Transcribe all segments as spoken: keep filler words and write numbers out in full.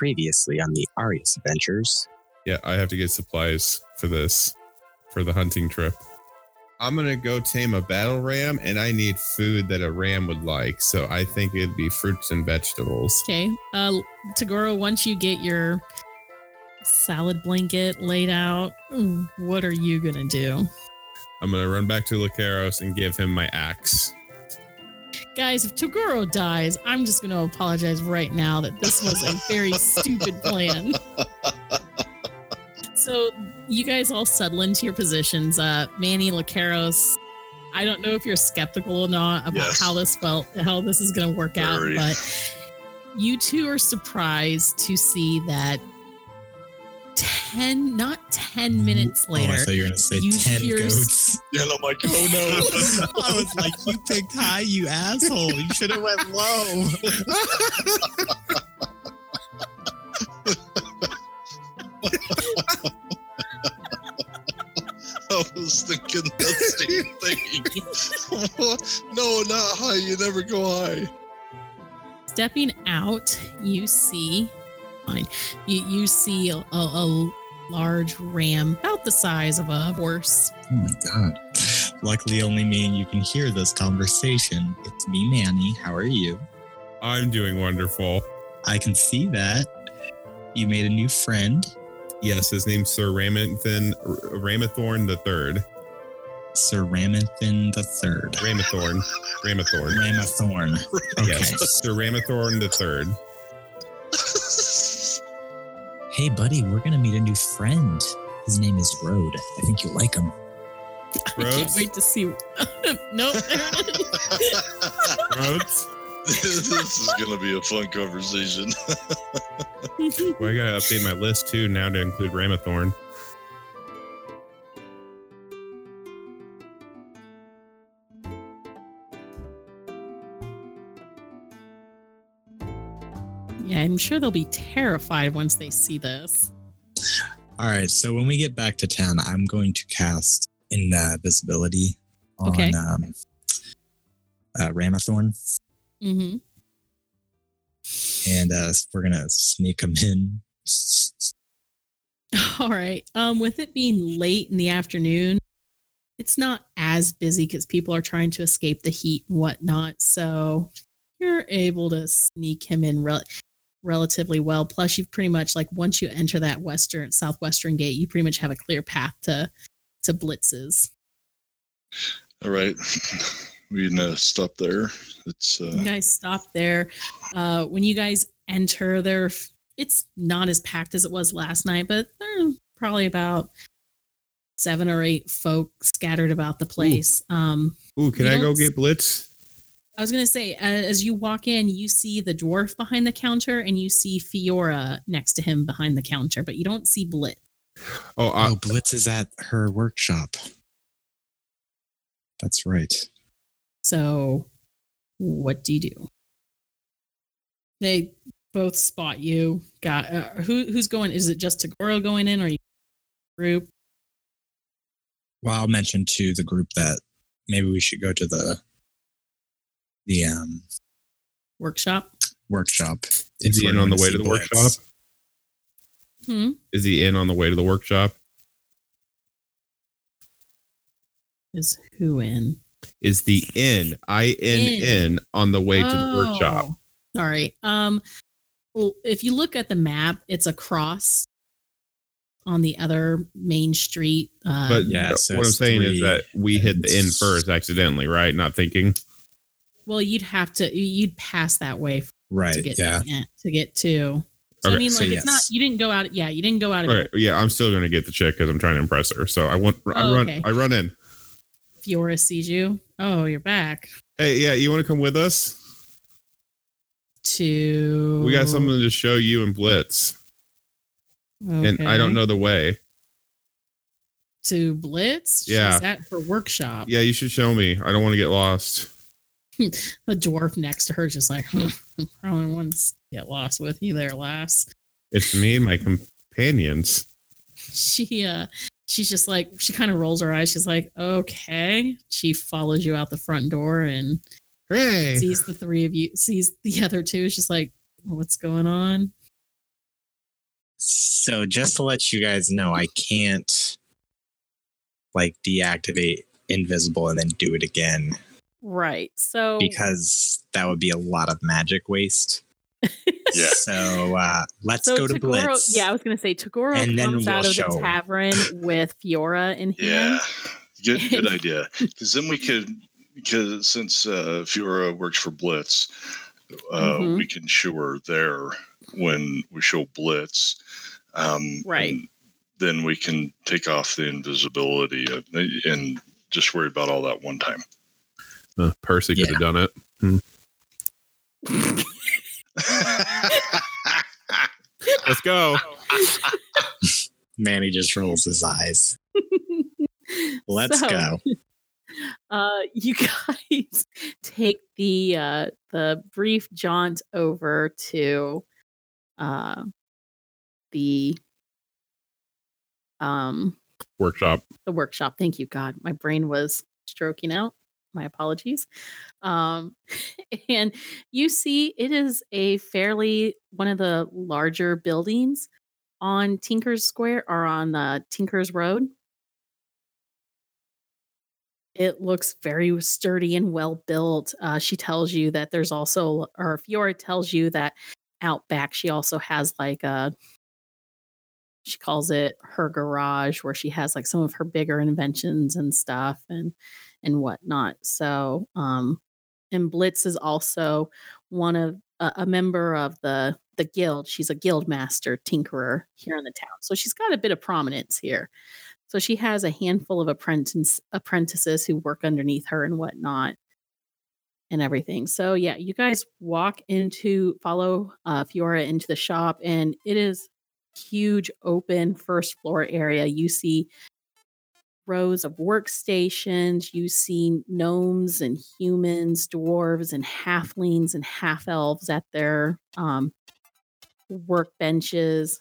previously on the Arius Adventures. Yeah, I have to get supplies for this, for the hunting trip. I'm going to go tame a battle ram, and I need food that a ram would like. So I think it'd be fruits and vegetables. Okay. Uh, Toguro, once you get your salad blanket laid out, what are you going to do? I'm going to run back to Lucaros and give him my axe. Guys, if Toguro dies, I'm just going to apologize right now that this was a very stupid plan. So you guys all settle into your positions. Uh, Manny, Lucaros, I don't know if you're skeptical or not about yes. how this felt, how this is going to work very. out, but you two are surprised to see that ten, not ten minutes later. Oh, I thought you were going to say you ten goats. S- yeah, I'm like, oh no. I was like, you picked high, you asshole. You should have went low. I was thinking that same thing. No, not high. You never go high. Stepping out, you see... You, you see a, a, a large ram about the size of a horse. Oh my god. Luckily only me and you can hear this conversation. It's me, Manny. How are you? I'm doing wonderful. I can see that. You made a new friend. Yes, his name's Sir Ramathorn, Ramathorn the Third. Sir Ramathorn the Third. Ramathorn. Ramathorn. Ramathorn. Okay. Yes, Sir Ramathorn the Third. Hey, buddy, we're going to meet a new friend. His name is Rhodes. I think you'll like him. Rhodes? I can't wait to see. Nope. Rhodes? This is going to be a fun conversation. Well, I got to update my list, too, now to include Ramathorn. Yeah, I'm sure they'll be terrified once they see this. All right, so when we get back to town, I'm going to cast Invisibility on okay. um, uh, Ramathorn. Mm-hmm. And uh, we're going to sneak him in. All right. Um, with it being late in the afternoon, it's not as busy because people are trying to escape the heat and whatnot. So you're able to sneak him in rel- relatively well. Plus, you've pretty much, like, once you enter that western southwestern gate, you pretty much have a clear path to to Blitz's. All right, we can uh, stop there. It's uh... you guys stop there. Uh, when you guys enter, there it's not as packed as it was last night, but there are probably about seven or eight folk scattered about the place. Ooh, um, Ooh can I go get Blitz? I was going to say, as you walk in, you see the dwarf behind the counter and you see Fiora next to him behind the counter, but you don't see Blitz. Oh, uh, oh Blitz is at her workshop. That's right. So what do you do? They both spot you. Got uh, who? Who's going? Is it just Toguro going in or you group? Well, I'll mention to the group that maybe we should go to the The um, workshop. Workshop. Is he in on the way to the workshop? Hmm? Is he in on the way to the workshop? Is who in? Is the in I in in on the way oh. to the workshop? All right. Um. Well, if you look at the map, it's across on the other main street. Um, but yeah, so what I'm saying is that we hit the in first accidentally, right? Not thinking. Well, you'd have to, you'd pass that way right, to get yeah. to, to get to. So, okay, I mean, like, so it's yes. not, you didn't go out. Yeah. You didn't go out. Of right, yeah. I'm still going to get the chick because I'm trying to impress her. So I want, oh, I run, okay. I run in. Fiora sees you. Oh, you're back. Hey, yeah. You want to come with us? To. We got something to show you and Blitz. Okay. And I don't know the way. To Blitz? Yeah. Is that for workshop? Yeah. You should show me. I don't want to get lost. The dwarf next to her is just like, I don't want to get lost with you there, lass. It's me and my companions. She, uh, she's just like, she kind of rolls her eyes. She's like, okay. She follows you out the front door and Hooray. sees the three of you, sees the other two. She's like, what's going on? So just to let you guys know, I can't like deactivate invisible and then do it again. Right. So because that would be a lot of magic waste. Yeah. So uh, let's so go to Toguro, Blitz. Yeah, I was going to say Toguro and comes then we'll out of the tavern him. with Fiora in yeah. hand. Yeah, good, good idea. Because then we could, because since uh, Fiora works for Blitz, uh, mm-hmm. we can show her there when we show Blitz. Um, right. And then we can take off the invisibility of, and just worry about all that one time. Uh, Percy could yeah. have done it. Hmm. Let's go. Manny just rolls his eyes. Let's so, go. Uh, you guys take the uh, the brief jaunt over to uh, the um workshop. The workshop. Thank you, God. My brain was stroking out. My apologies. Um, and you see it is a fairly one of the larger buildings on Tinker's Square or on uh, Tinker's Road. It looks very sturdy and well built. Uh, she tells you that there's also, or Fiora tells you that out back, she also has like a, she calls it her garage where she has like some of her bigger inventions and stuff and and whatnot. So, um, and Blitz is also one of uh, a member of the, the guild. She's a guild master tinkerer here in the town. So she's got a bit of prominence here. So she has a handful of apprentice apprentices who work underneath her and whatnot and everything. So yeah, you guys walk into follow uh, Fiora into the shop, and it is huge open first floor area. You see rows of workstations. You see gnomes and humans, dwarves and halflings and half elves at their um, workbenches,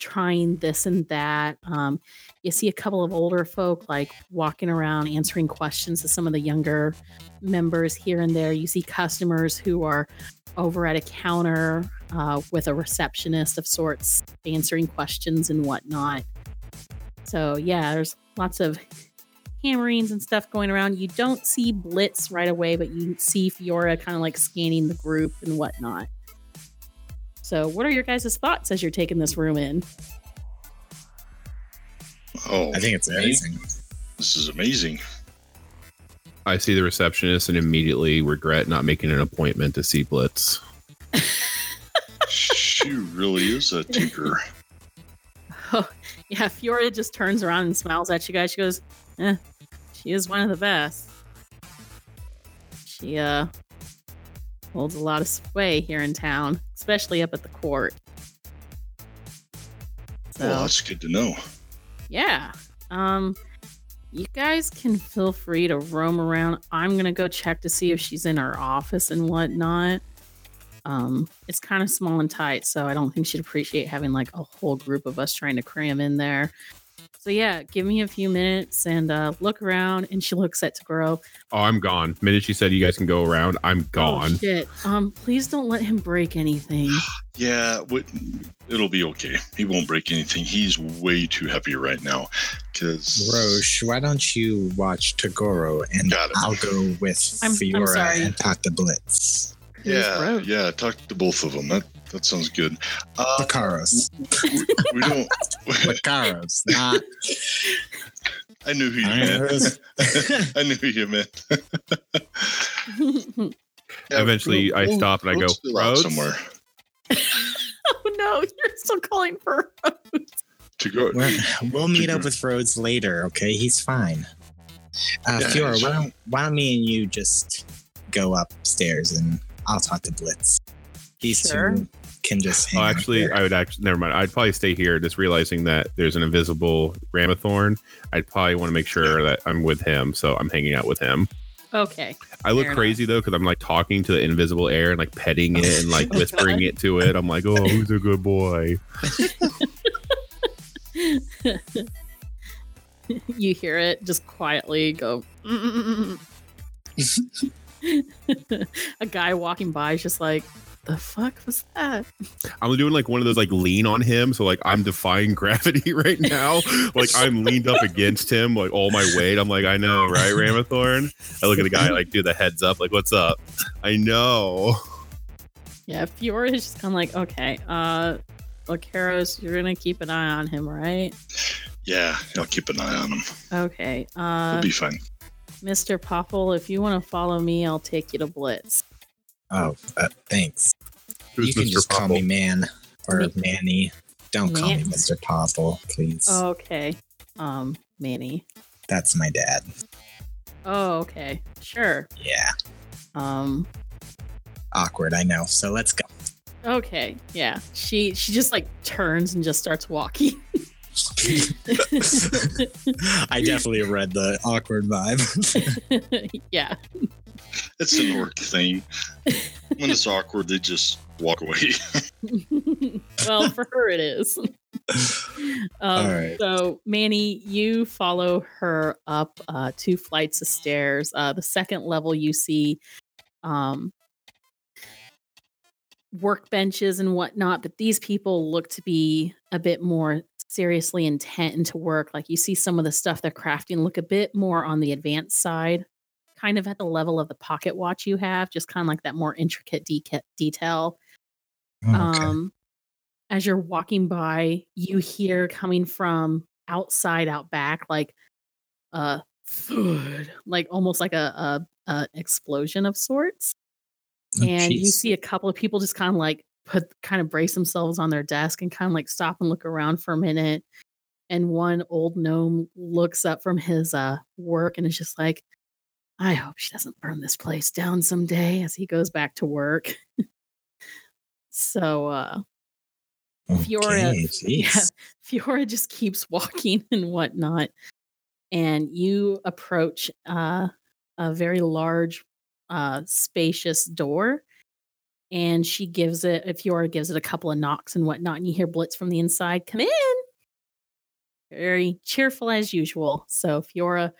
trying this and that. Um, you see a couple of older folk like walking around answering questions to some of the younger members here and there. You see customers who are over at a counter uh, with a receptionist of sorts answering questions and whatnot. So yeah, there's lots of hammerings and stuff going around. You don't see Blitz right away, but you see Fiora kind of like scanning the group and whatnot. So what are your guys' thoughts as you're taking this room in? Oh, I think it's amazing. This is amazing. I see the receptionist and immediately regret not making an appointment to see Blitz. She really is a tinkerer. Oh, yeah, Fiora just turns around and smiles at you guys. She goes, eh, she is one of the best. She uh, holds a lot of sway here in town, especially up at the court. So, well, that's good to know. Yeah. Um, you guys can feel free to roam around. I'm going to go check to see if she's in her office and whatnot. Um, it's kind of small and tight, so I don't think she'd appreciate having like a whole group of us trying to cram in there. So yeah, give me a few minutes and uh, look around. And she looks at Toguro. Oh, I'm gone. The minute she said you guys can go around, I'm gone. Oh, shit. Um, please don't let him break anything. Yeah, it'll be okay. He won't break anything. He's way too happy right now. Cause Roche, why don't you watch Toguro and I'll go with I'm, Fiora I'm and talk to Blitz. Yeah, yeah. Talk to both of them. That that sounds good. Uh, Lucaros. We, we don't. Lucaros, not. I knew who you meant. I knew who you meant. Yeah, Eventually, we'll, I stop and we'll, I go. We'll Rhodes somewhere. Oh no! You're still calling for Rhodes. To go. We're, we'll meet to up go. with Rhodes later. Okay, he's fine. Uh, yeah, Fiora, he's why don't why don't me and you just go upstairs and I'll talk to Blitz. These sure. two can just hang oh, actually, out there. I would actually, never mind. I'd probably stay here just realizing that there's an invisible Ramathorn. I'd probably want to make sure that I'm with him. So I'm hanging out with him. Okay. I look crazy enough. though, because I'm like talking to the invisible air and like petting it and like whispering God. it to it. I'm like, oh, who's a good boy? You hear it just quietly go. A guy walking by is just like, the fuck was that? I'm doing like one of those like lean on him. So like I'm defying gravity right now. Like I'm leaned up against him, like all my weight. I'm like, I know, right, Ramathorn? I look at the guy, like do the heads up, like, what's up? I know. Yeah, Fiora is just kind of like, okay, uh, Lucaros, you're gonna keep an eye on him, right? Yeah, I'll keep an eye on him. Okay. Uh, It'll be fine. Mister Popple, if you want to follow me, I'll take you to Blitz. Oh, uh, thanks. Who's you can Mister just Popple? Call me Man or me- Manny. Don't Man- call me Mister Popple, please. Oh, okay. Um, Manny. That's my dad. Oh, okay. Sure. Yeah. Um. Awkward, I know. So let's go. Okay. Yeah. She she just like turns and just starts walking. I definitely read the awkward vibe. Yeah. It's an orc thing. When it's awkward, they just walk away. Well, for her it is. Um, All right. So, Manny, you follow her up uh, two flights of stairs. Uh, the second level you see um, workbenches and whatnot, but these people look to be a bit more seriously intent into work. Like you see some of the stuff they're crafting look a bit more on the advanced side, kind of at the level of the pocket watch you have, just kind of like that more intricate de- detail. Okay. Um, as you're walking by, you hear coming from outside out back, like a thud, like almost like a, a, a explosion of sorts. Oh, and geez. You see a couple of people just kind of like put kind of brace themselves on their desk and kind of like stop and look around for a minute. And one old gnome looks up from his uh, work and is just like, I hope she doesn't burn this place down someday, as he goes back to work. so uh, okay, Fiora, yeah, Fiora just keeps walking and whatnot. And you approach uh, a very large, uh, spacious door. And she gives it, Fiora gives it a couple of knocks and whatnot, and you hear Blitz from the inside, come in! Very cheerful as usual. So Fiora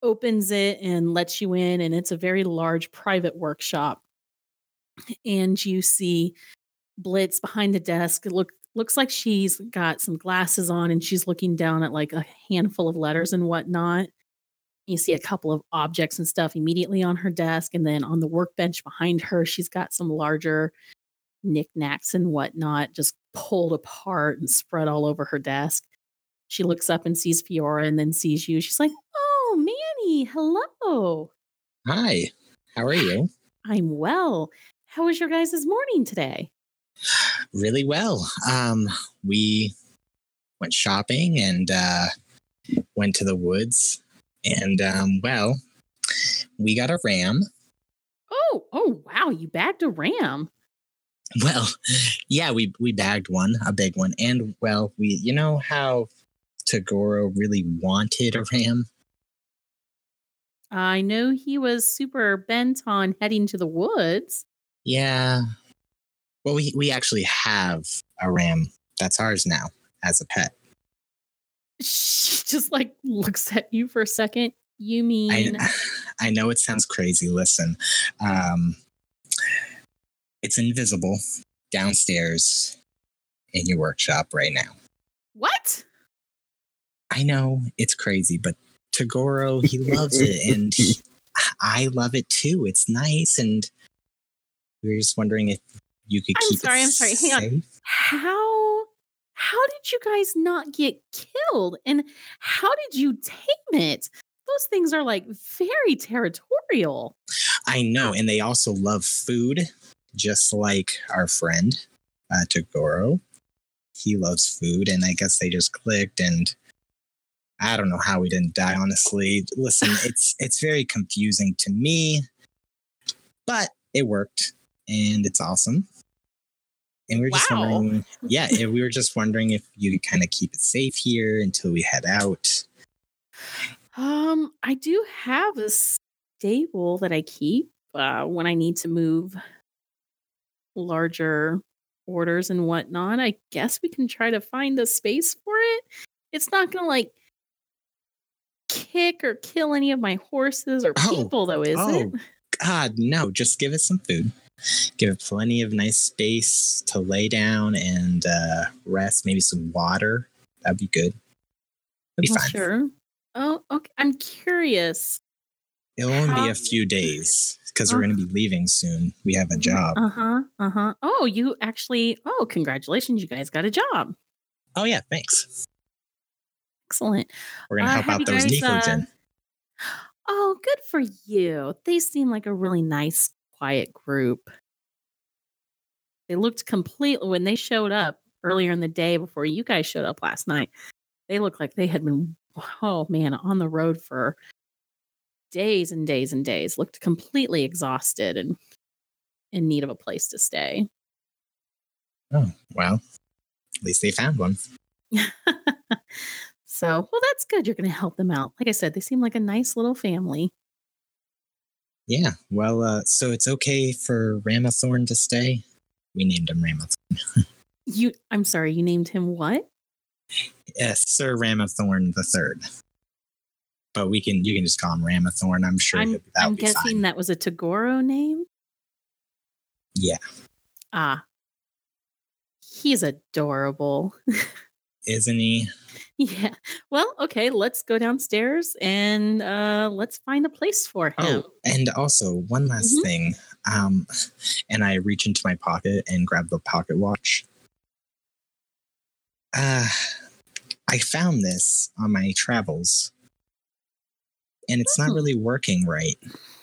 opens it and lets you in, and it's a very large private workshop. And you see Blitz behind the desk. It look, looks like she's got some glasses on, and she's looking down at like a handful of letters and whatnot. You see a couple of objects and stuff immediately on her desk. And then on the workbench behind her, she's got some larger knickknacks and whatnot just pulled apart and spread all over her desk. She looks up and sees Fiora and then sees you. She's like, oh, Manny, hello. Hi, how are you? I'm well. How was your guys' morning today? Really well. Um, we went shopping and uh, went to the woods. And, um, well, we got a ram. Oh, oh, wow. You bagged a ram. Well, yeah, we, we bagged one, a big one. And, well, we, you know how Toguro really wanted a ram? I know he was super bent on heading to the woods. Yeah. Well, we, we actually have a ram that's ours now as a pet. She just like looks at you for a second. You mean? I, I know it sounds crazy. Listen, um, it's invisible downstairs in your workshop right now. What? I know it's crazy, but Toguro, he loves it. And he, I love it too. It's nice. And we were just wondering if you could I'm keep sorry, it I'm sorry. Safe. Hang on. How? How did you guys not get killed? And how did you tame it? Those things are like very territorial. I know. And they also love food, just like our friend, uh, Toguro. He loves food. And I guess they just clicked. And I don't know how we didn't die, honestly. Listen, it's it's very confusing to me. But it worked. And it's awesome. And we were just wow. wondering, yeah, we were just wondering if you could kind of keep it safe here until we head out. Um, I do have a stable that I keep uh, when I need to move larger orders and whatnot. I guess we can try to find a space for it. It's not going to like kick or kill any of my horses or people, oh, though, is oh, it? God, no. Just give it some food. give it plenty of nice space to lay down and uh, rest. Maybe some water. That'd be good. That'd be well, fine. Sure. Oh, okay. I'm curious. It'll only How? be a few days because uh-huh. we're going to be leaving soon. We have a job. Uh huh. Uh huh. Oh, you actually. Oh, congratulations! You guys got a job. Oh yeah, thanks. Excellent. We're going to help uh, out those Nikojin. Uh, oh, good for you. They seem like a really nice, quiet group. They looked completely, when they showed up earlier in the day before you guys showed up last night, they looked like they had been, oh man, on the road for days and days and days. Looked completely exhausted and in need of a place to stay. Oh, well, at least they found one. So, well, that's good. You're going to help them out. Like I said, they seem like a nice little family. Yeah. Well, uh, so it's okay for Ramathorn to stay. We named him Ramathorn. you, I'm sorry, you named him what? Yes, Sir Ramathorn the Third. But we can, you can just call him Ramathorn. I'm sure I'm, that I'm guessing fine. That was a Toguro name. Yeah. Ah, he's adorable. Isn't he? Yeah. Well, okay, let's go downstairs and uh, let's find a place for him. Oh, and also one last mm-hmm. thing. Um, and I reach into my pocket and grab the pocket watch. Uh, I found this on my travels. And it's oh. not really working right.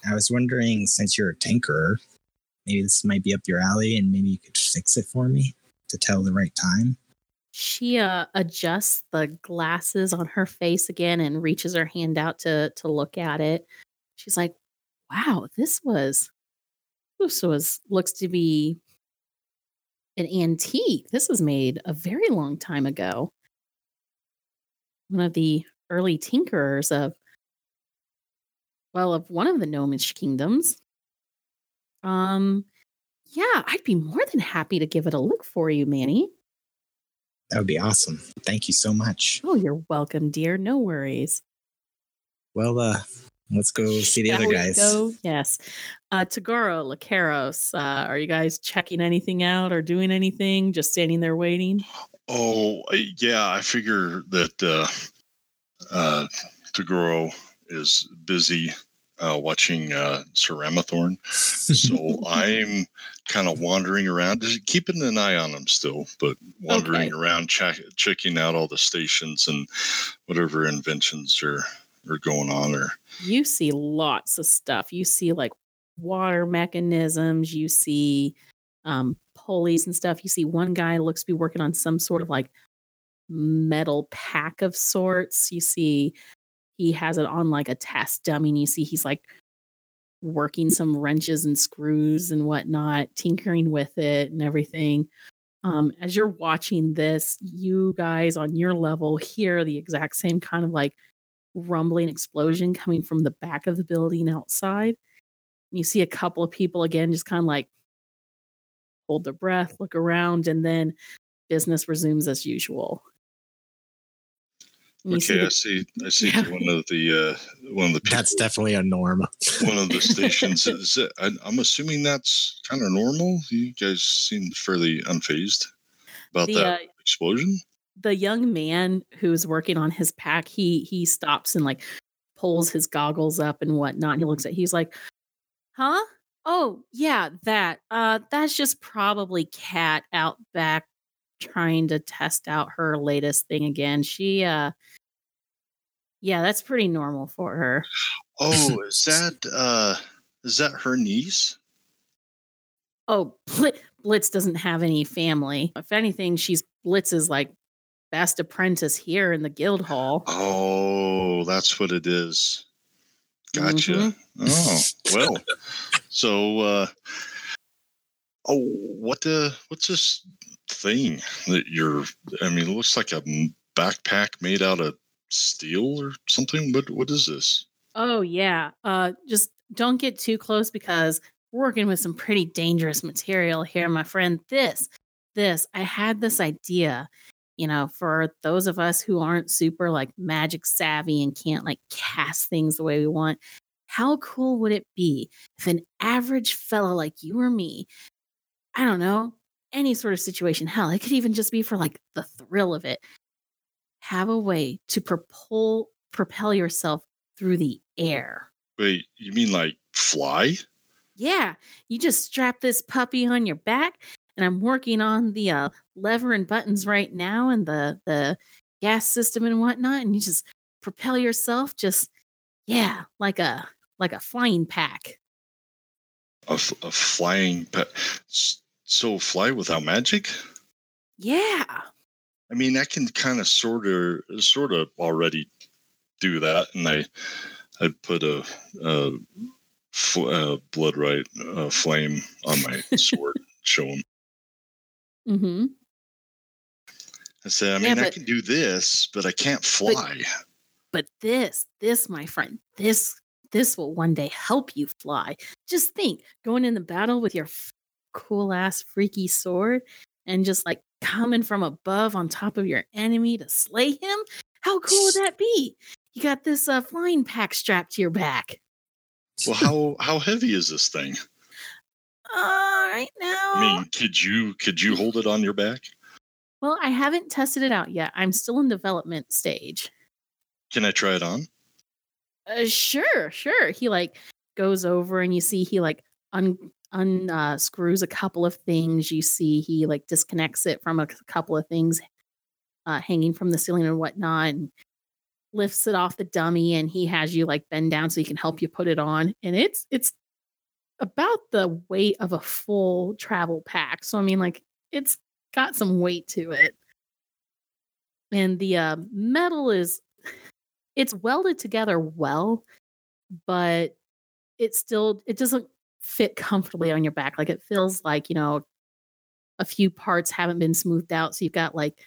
I was wondering, since you're a tinkerer, maybe this might be up your alley and maybe you could fix it for me to tell the right time. She uh, adjusts the glasses on her face again and reaches her hand out to to look at it. She's like, wow, this was, this was, looks to be an antique. This was made a very long time ago. One of the early tinkerers of, well, of one of the gnomish kingdoms. Um, yeah, I'd be more than happy to give it a look for you, Manny. That would be awesome. Thank you so much. Oh, you're welcome, dear. No worries. Well, uh, let's go see the Shall other guys. Go? Yes. Uh, Toguro, Lucaros, uh, are you guys checking anything out or doing anything? Just standing there waiting? Oh, yeah. I figure that uh, uh, Toguro is busy uh, watching uh, Sir Ramathorn. So I'm kind of wandering around, just keeping an eye on them still, but wandering okay. around, check, checking out all the stations and whatever inventions are, are going on. Or you see lots of stuff. You see like water mechanisms. You see um, pulleys and stuff. You see one guy looks to be working on some sort of like metal pack of sorts. You see he has it on like a test dummy, and you see he's like working some wrenches and screws and whatnot, tinkering with it and everything. Um, as you're watching this, you guys on your level hear the exact same kind of like rumbling explosion coming from the back of the building outside. And you see a couple of people again, just kind of like hold their breath, look around, and then business resumes as usual. Okay, see the, I see. I see yeah. one of the uh, one of the. People, that's definitely a norm. One of the stations. Is it, I, I'm assuming that's kind of normal. You guys seem fairly unfazed about the, that uh, explosion. The young man who's working on his pack, he he stops and like pulls his goggles up and whatnot. And he looks at. He's like, "Huh? Oh yeah, that. Uh, that's just probably Kat out back trying to test out her latest thing again. She uh." Yeah, that's pretty normal for her. Oh, is that uh, is that her niece? Oh, Blitz doesn't have any family. If anything, she's Blitz's like best apprentice here in the guild hall. Oh, that's what it is. Gotcha. Mm-hmm. Oh, well. So, uh, oh, what the? What's this thing that you're? I mean, it looks like a backpack made out of steel or something? What what is this? Oh yeah. Uh just don't get too close because we're working with some pretty dangerous material here, my friend. This, this, I had this idea, you know, for those of us who aren't super like magic savvy and can't like cast things the way we want. How cool would it be if an average fella like you or me, I don't know, any sort of situation, hell, it could even just be for like the thrill of it, have a way to propel propel yourself through the air. Wait, you mean like fly? Yeah, you just strap this puppy on your back, and I'm working on the uh, lever and buttons right now and the, the gas system and whatnot, and you just propel yourself just, yeah, like a like a flying pack. A, f- a flying pack. So fly without magic? Yeah. I mean, I can kind of sort of sort of already do that, and I I put a... a F- uh, blood right uh, flame on my sword. Show him. Mm-hmm. I said, I mean, yeah, but, I can do this, but I can't fly. But, but this, this, my friend, this, this will one day help you fly. Just think, going in the battle with your f- cool ass freaky sword, and just like coming from above on top of your enemy to slay him. How cool would that be? You got this uh, flying pack strapped to your back. Well, how, how heavy is this thing? Uh, right now. I mean, could you could you hold it on your back? Well, I haven't tested it out yet. I'm still in development stage. Can I try it on? Uh, sure, sure. He like goes over, and you see he like un un uh, screws a couple of things. You see he like disconnects it from a couple of things uh, hanging from the ceiling and whatnot. And lifts it off the dummy, and he has you like bend down so he can help you put it on. And it's it's about the weight of a full travel pack. So I mean, like, it's got some weight to it. And the uh, metal is it's welded together well, but it still it doesn't fit comfortably on your back. Like, it feels like, you know, a few parts haven't been smoothed out, so you've got like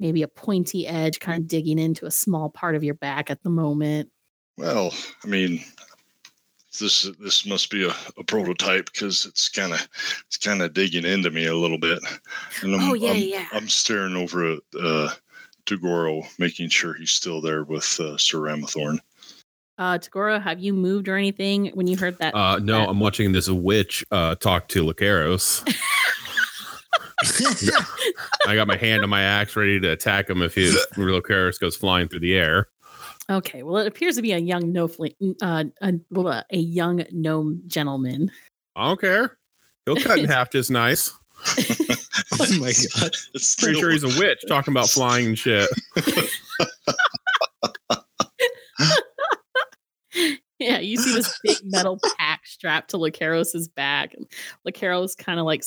maybe a pointy edge kind of digging into a small part of your back at the moment. Well, I mean, this this must be a, a prototype, because it's kind of it's kind of digging into me a little bit. And I'm, oh, yeah, I'm, yeah. I'm staring over at uh, Toguro, making sure he's still there with uh, Sir Ramathorn. Uh, Toguro, have you moved or anything when you heard that? Uh, no, that? I'm watching this witch uh, talk to Lucaros. I got my hand on my axe ready to attack him if his Lucaros goes flying through the air. Okay, well, it appears to be a young no fle- uh, a, a young gnome gentleman. I don't care. He'll cut in half just nice. Oh my god. It's pretty sure he's a witch talking about flying and shit. Yeah, you see this big metal pack strapped to Lucaros's back, and Lucaros kind of like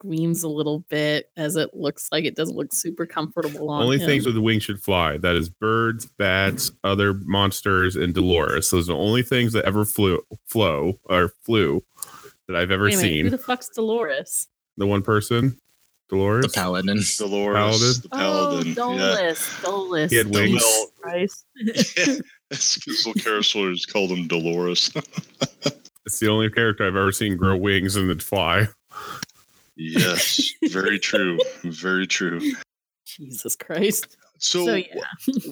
screams a little bit as it looks like it doesn't look super comfortable on Only him. Things with the wings should fly. That is birds, bats, other monsters, and Dolores. Those are the only things that ever flew, flow, or flew that I've ever anyway, seen. Who the fuck's Dolores? The one person? Dolores? The paladin. Dolores. Paladin. The paladin. Oh, Dolores. Yeah. Dolores. He had wings. Christ. Yeah. That's because Lucaros called him Dolores. It's the only character I've ever seen grow wings and then fly. Yes, very true. Very true. Jesus Christ. So, so yeah.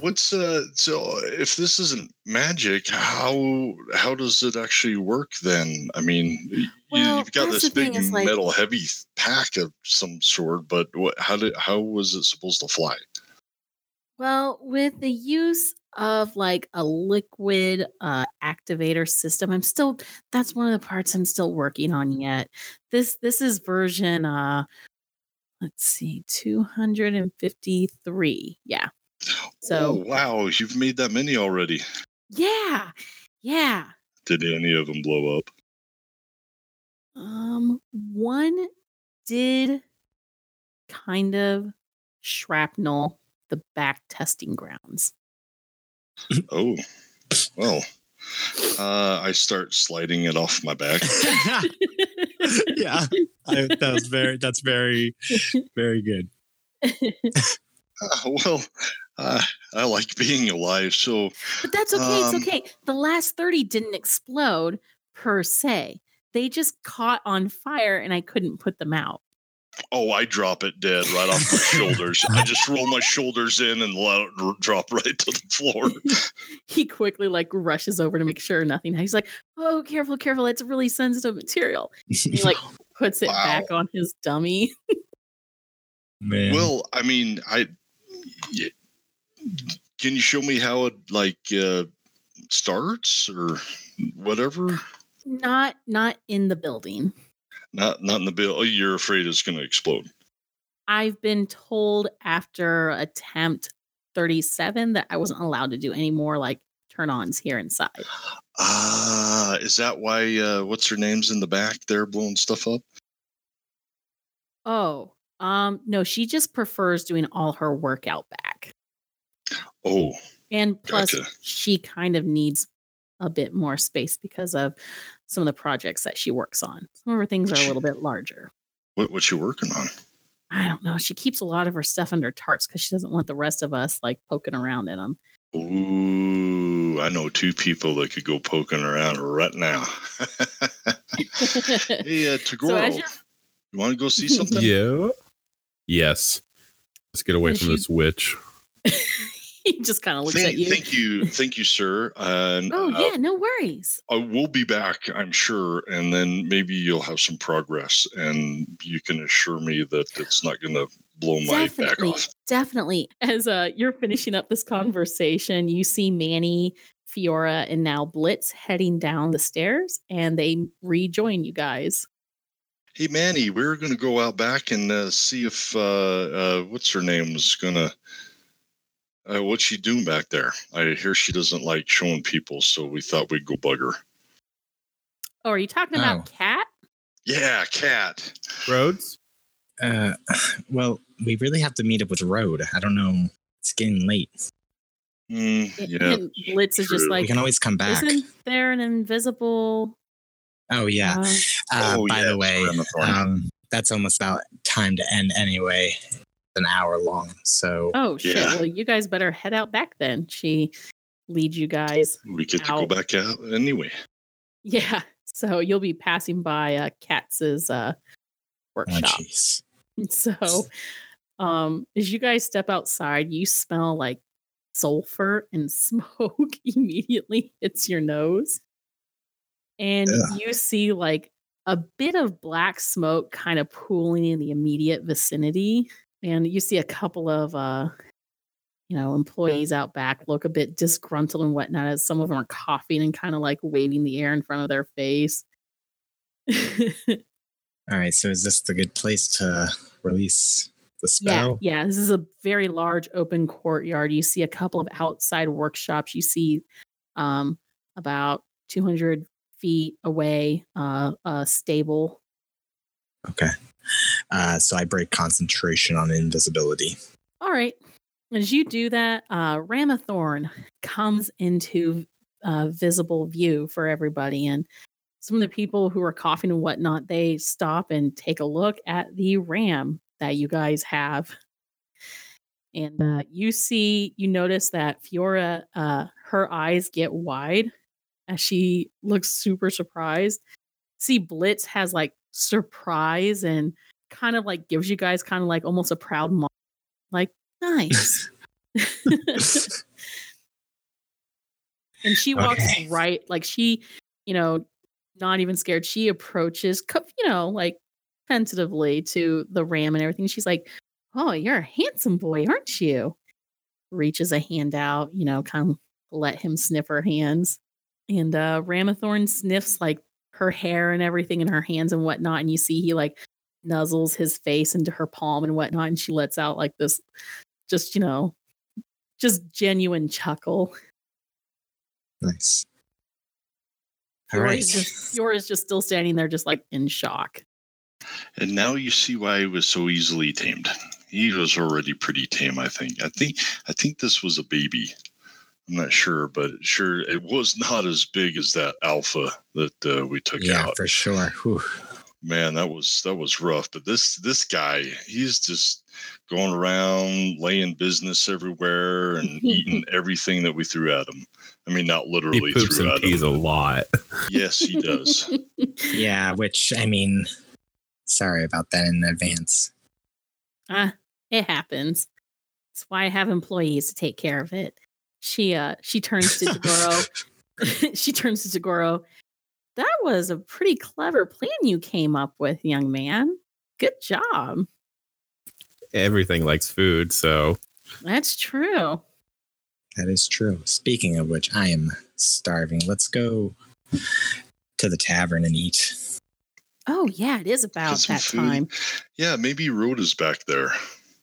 what's uh so if this isn't magic, how how does it actually work then? I mean, well, you've got this big thing, metal like, heavy pack of some sort, but what how did how was it supposed to fly? Well, with the use of like a liquid uh, activator system, I'm still, that's one of the parts I'm still working on yet. This, this is version, uh, let's see, two hundred fifty-three. Yeah. So, oh, wow. You've made that many already. Yeah. Yeah. Did any of them blow up? Um, one did kind of shrapnel the back testing grounds. Oh, well, uh, I start sliding it off my back. Yeah, I, that was very, that's very, very good. Uh, well, uh, I like being alive, so. But that's okay. Um, it's okay. The last thirty didn't explode per se. They just caught on fire and I couldn't put them out. Oh, I drop it dead right off my shoulders. I just roll my shoulders in and let it drop right to the floor. He quickly like rushes over to make sure nothing. He's like, "Oh, careful, careful! It's really sensitive material." And he like puts it wow. back on his dummy. Man. Well, I mean, I yeah. can you show me how it like uh, starts or whatever? Not, not in the building. Not not in the bill. Oh, you're afraid it's going to explode. I've been told after attempt thirty-seven that I wasn't allowed to do any more like turn-ons here inside. Ah, uh, is that why uh, what's her name's in the back there blowing stuff up? Oh, um, no, she just prefers doing all her work out back. Oh, and plus gotcha. She kind of needs a bit more space because of some of the projects that she works on. Some of her things are a little bit larger. What, what's she working on? I don't know. She keeps a lot of her stuff under tarps because she doesn't want the rest of us like poking around in them. Ooh, I know two people that could go poking around right now. Hey, uh, Toguro, so you-, you want to go see something? Yeah. Yes. Let's get away and from she- this witch. He just kind of looks thank, at you. Thank you. Thank you, sir. And, oh, yeah, uh, no worries. I will be back, I'm sure. And then maybe you'll have some progress and you can assure me that it's not going to blow my definitely, back off. Definitely. As uh, you're finishing up this conversation, you see Manny, Fiora, and now Blitz heading down the stairs and they rejoin you guys. Hey, Manny, we we're going to go out back and uh, see if uh, uh, what's her name was going to. Uh, what's she doing back there? I hear she doesn't like showing people, so we thought we'd go bug her. Oh, are you talking about oh. Kat? Yeah, Kat. Rhodes? Uh, well, we really have to meet up with Rhodes. I don't know. It's getting late. Mm, yeah, and Blitz is true. Just like... We can always come back. Isn't there an invisible... Oh, yeah. Uh, uh, oh, by yeah, the way, um, that's almost about time to end anyway. An hour long, so oh shit! Yeah. Well, you guys better head out back then. She leads you guys. We get out. To go back out anyway. Yeah, so you'll be passing by uh, Katz's uh, workshop. Oh, so, um, as you guys step outside, you smell like sulfur and smoke. Immediately hits your nose, and yeah. you see like a bit of black smoke kind of pooling in the immediate vicinity. And you see a couple of, uh, you know, employees out back look a bit disgruntled and whatnot, as some of them are coughing and kind of like waving the air in front of their face. All right. So is this the good place to release the spell? Yeah, yeah. This is a very large open courtyard. You see a couple of outside workshops. You see um, about two hundred feet away, uh, a stable. Okay. Uh, so I break concentration on invisibility. All right. As you do that, uh, Ramathorn comes into uh, visible view for everybody. And some of the people who are coughing and whatnot, they stop and take a look at the ram that you guys have. And uh, you see, you notice that Fiora, uh, her eyes get wide as she looks super surprised. See, Blitz has like surprise and kind of like gives you guys kind of like almost a proud mom. Like, nice. And she walks okay. right, like she, you know, not even scared. She approaches, you know, like tentatively to the ram and everything. She's like, oh, you're a handsome boy, aren't you? Reaches a hand out, you know, kind of let him sniff her hands. And uh, Ramathorn sniffs like her hair and everything in her hands and whatnot. And you see he like nuzzles his face into her palm and whatnot. And she lets out like this, just, you know, just genuine chuckle. Nice. All right. Yora's just still standing there, just like in shock. And now you see why he was so easily tamed. He was already pretty tame. I think, I think, I think this was a baby. I'm not sure, but sure. It was not as big as that alpha that uh, we took yeah, out. Yeah, for sure. Whew. Man, that was that was rough. But this this guy, he's just going around laying business everywhere and eating everything that we threw at him. I mean, not literally. He poops threw and at pees him. A lot. Yes, he does. Yeah, which I mean, Sorry about that in advance. Ah, uh, it happens. That's why I have employees to take care of it. She uh she turns to Toguro. she turns to Toguro. That was a pretty clever plan you came up with, young man. Good job. Everything likes food, so. That's true. That is true. Speaking of which, I am starving. Let's go to the tavern and eat. Oh, yeah, it is about that food. Time. Yeah, maybe Rhodes is back there.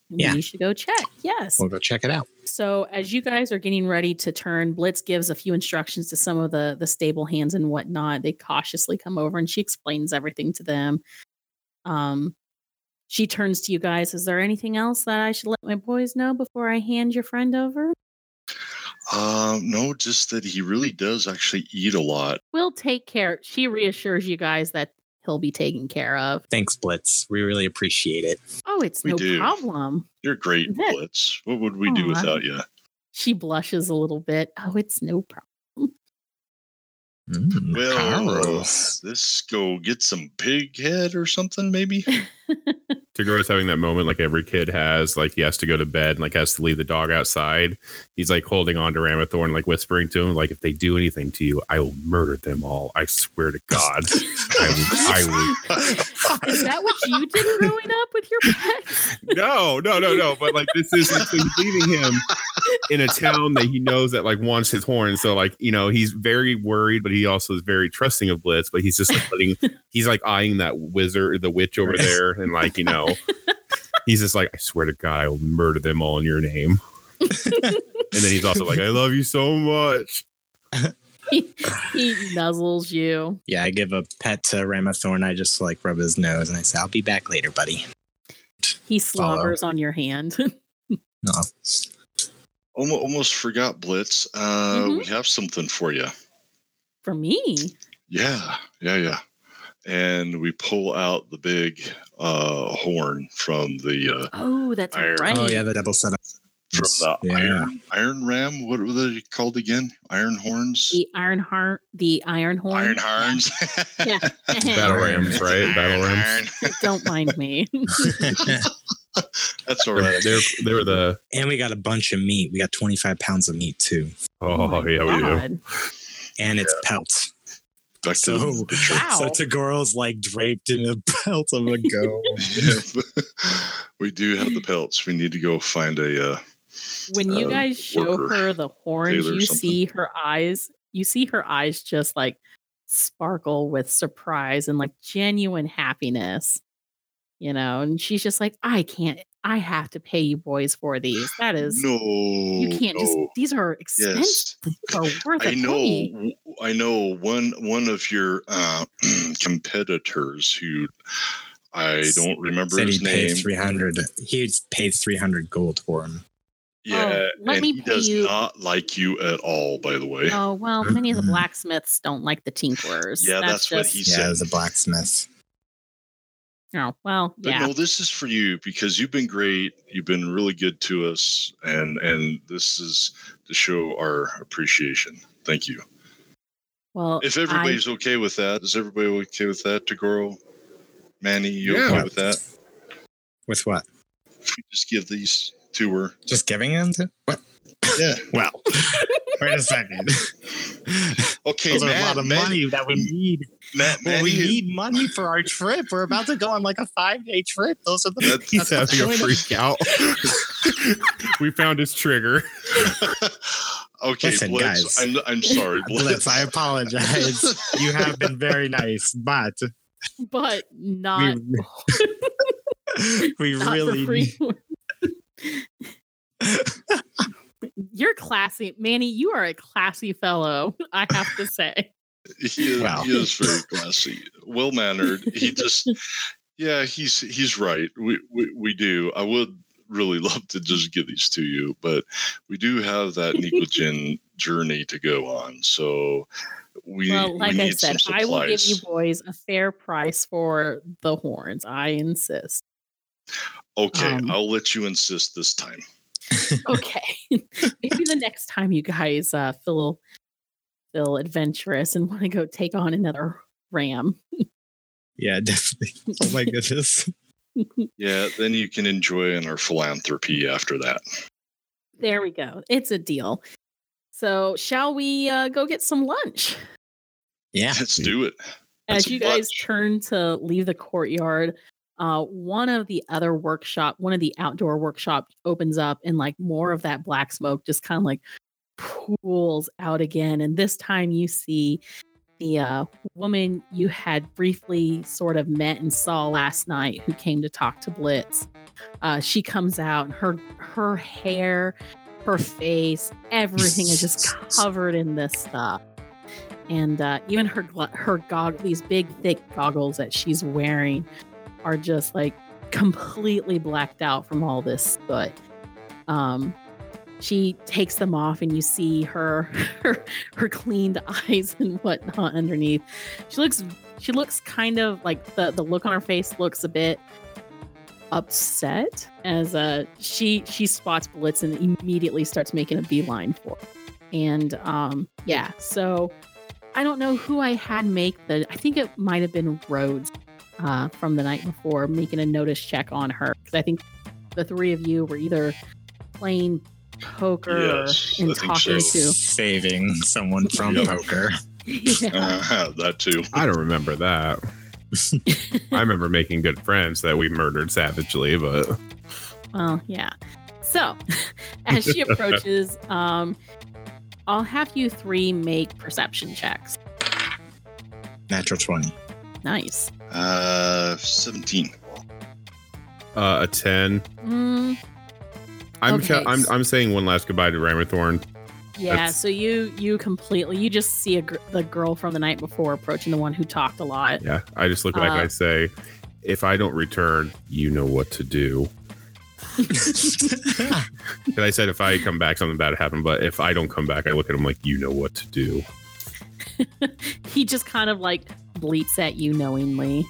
Maybe yeah. You should go check, yes. We'll go check it out. So as you guys are getting ready to turn, Blitz gives a few instructions to some of the, the stable hands and whatnot. They cautiously come over, and she explains everything to them. Um, she turns to you guys. Is there anything else that I should let my boys know before I hand your friend over? Uh, no, just that he really does actually eat a lot. We'll take care. She reassures you guys that he'll be taken care of. Thanks, Blitz. We really appreciate it. Oh, it's we no do. problem. You're great, Blitz. What would we Aww. do without you? She blushes a little bit. Oh, it's no problem. Mm, well, uh, let's go get some pig head or something, maybe? Togoro's having that moment like every kid has. Like, he has to go to bed and like has to leave the dog outside. He's like holding on to Ramathorn, like whispering to him, like, if they do anything to you, I will murder them all. I swear to God. I, I will. Is that what you did growing up with your pets? No, no, no, no. But like, this is like, he's leaving him in a town that he knows that like wants his horn. So like, you know, he's very worried, but he also is very trusting of Blitz. But he's just like letting, he's like eyeing that wizard, the witch over there, and like, you know. He's just like, I swear to God, I will murder them all in your name. And then he's also like, I love you so much. He, he nuzzles you. Yeah, I give a pet to Ramathorn. I just like rub his nose and I say, I'll be back later, buddy. He slobbers Follow. on your hand. No. Almost, almost forgot, Blitz. Uh, mm-hmm. We have something for you. For me? Yeah, yeah, yeah. And we pull out the big uh, horn from the uh, oh, that's iron. Right. Oh, yeah, the double setup from the yeah. iron, iron ram. What were they called again? Iron horns. The iron heart. The iron horns. Iron horns. Yeah. Yeah. Battle rams, right? Battle rams. Don't mind me. That's all right. They're, they were the. And we got a bunch of meat. We got twenty-five pounds of meat too. Oh, oh yeah, God. we do. And it's yeah. pelts. Back so, to the wow. so Togoro's like draped in a pelt. I'm like, go. We do have the pelts. We need to go find a. Uh, when you uh, guys show her the horns, you see her eyes. You see her eyes just like sparkle with surprise and like genuine happiness. You know, and she's just like, I can't. I have to pay you boys for these. That is no. You can't no. just. These are expensive. Yes. These are worth. I a know. Penny. I know one one of your uh, competitors who I don't remember Said his he name. Paid three hundred. He paid three hundred gold for him. Yeah, oh, and he does you. not like you at all. By the way. Oh well, many of the blacksmiths don't like the tinkerers. Yeah, that's, that's what just, he yeah, says. The blacksmith. Oh, well, yeah. But no, this is for you because you've been great. You've been really good to us. And, and this is to show our appreciation. Thank you. Well, if everybody's I, okay with that, is everybody okay with that? Toguro, Manny, you yeah. okay with that? With what? If you just give these to her. Just giving them to? What? Yeah. Well, wait a second. Okay, Those Matt, are a lot of Matt, money that we need. Matt, well, Matt, we you. need money for our trip. We're about to go on like a five-day trip. Those are the. That's, he's having a freak out. We found his trigger. Okay, listen, Blitz, guys. I'm, I'm sorry, Blitz. Blitz. I apologize. You have been very nice, but but not. We, we not really. You're classy, Manny. You are a classy fellow, I have to say. He is, wow. he is very classy, well mannered. He just, yeah, he's he's right. We, we we do. I would really love to just give these to you, but we do have that Nikojin journey to go on. So we, well, like we need I said, some supplies. I will give you boys a fair price for the horns. I insist. Okay, um, I'll let you insist this time. Okay, maybe the next time you guys uh, feel feel adventurous and want to go take on another ram. Yeah, definitely. Oh my goodness. Yeah, then you can enjoy in our philanthropy after that. There we go. It's a deal. So shall we uh, go get some lunch? Yeah. Let's do it. That's As you guys lunch. turn to leave the courtyard, uh, one of the other workshop, one of the outdoor workshop opens up, and like more of that black smoke just kind of like pools out again. And this time you see the uh, woman you had briefly sort of met and saw last night, who came to talk to Blitz. Uh, she comes out, and her her hair, her face, everything is just covered in this stuff, and uh, even her her gog these big thick goggles that she's wearing are just like completely blacked out from all this. But um, she takes them off, and you see her, her her cleaned eyes and whatnot underneath. She looks she looks kind of like the, the look on her face looks a bit upset as uh she she spots Blitz and immediately starts making a beeline for her. And um yeah, so I don't know who I had make the I think it might have been Rhodes uh, from the night before making a notice check on her, because I think the three of you were either playing poker yes, and talking so. to saving someone from yeah. poker. Yeah. Uh, that too. I don't remember that. I remember making good friends that we murdered savagely, but well, yeah. So as she approaches, um, I'll have you three make perception checks. Natural twenty. Nice. Uh, seventeen. Uh, a ten. Mm. I'm, okay. ca- I'm I'm saying one last goodbye to Ramathorn. Yeah, That's... so you you completely, you just see a gr- the girl from the night before approaching the one who talked a lot. Yeah, I just look back uh, and I say, if I don't return, you know what to do. And I said, if I come back, something bad happened. But if I don't come back, I look at him like, you know what to do. He just kind of like bleats at you knowingly.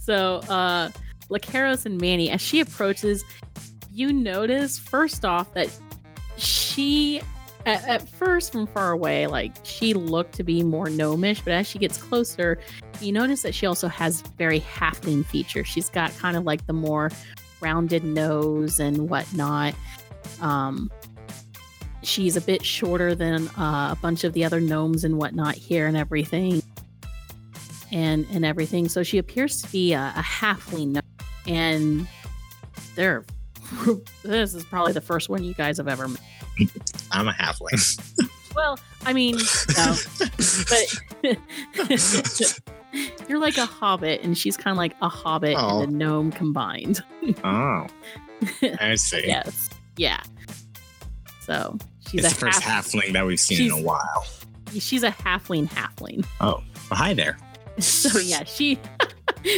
So uh, Lucaros and Manny, as she approaches, you notice, first off, that she, at, at first from far away, like she looked to be more gnomish, but as she gets closer, you notice that she also has very halfling features. She's got kind of like the more rounded nose and whatnot. Um, she's a bit shorter than uh, a bunch of the other gnomes and whatnot here and everything. And, and everything. So she appears to be a, a halfling gnome. And they're this is probably the first one you guys have ever met. I'm a halfling. Well, I mean, no. But you're like a hobbit, and she's kind of like a hobbit oh. and a gnome combined. Oh, I see. Yes, yeah. So she's it's a the first half- halfling that we've seen she's, in a while. She's a halfling halfling. Oh, well, hi there. So yeah, she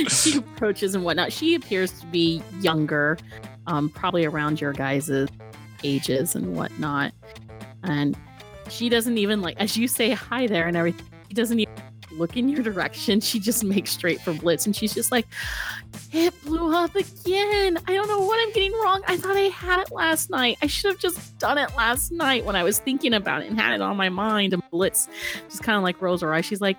she approaches and whatnot. She appears to be younger. Um, probably around your guys' ages and whatnot. And she doesn't even, like, as you say hi there and everything, she doesn't even look in your direction. She just makes straight for Blitz. And she's just like, it blew up again. I don't know what I'm getting wrong. I thought I had it last night. I should have just done it last night when I was thinking about it and had it on my mind. And Blitz just kind of like rolls her eyes. She's like,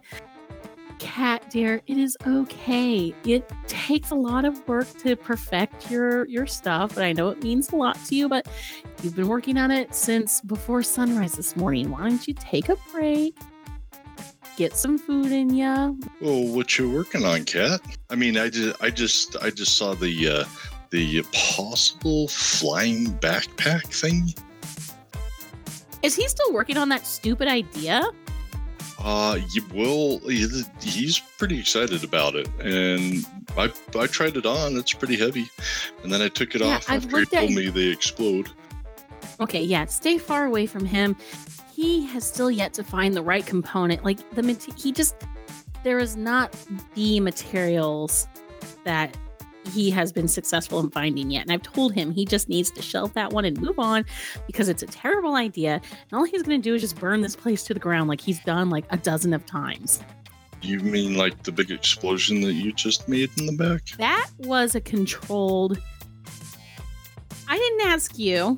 Kat, dear, it is okay. It takes a lot of work to perfect your your stuff, but I know it means a lot to you, but you've been working on it since before sunrise this morning. Why don't you take a break? Get some food in ya. Well, what you working on, Kat? I mean, I just I just I just saw the uh, the possible flying backpack thing. Is he still working on that stupid idea? Uh, you will, he's pretty excited about it, and I I tried it on, it's pretty heavy, and then I took it yeah, off I've after he told at... me they explode. Okay, yeah, stay far away from him. He has still yet to find the right component, like, the he just, there is not the materials that he has been successful in finding yet, and I've told him he just needs to shelve that one and move on because it's a terrible idea, and all he's going to do is just burn this place to the ground like he's done like a dozen of times. You mean like the big explosion that you just made in the back? That was a controlled... I didn't ask you.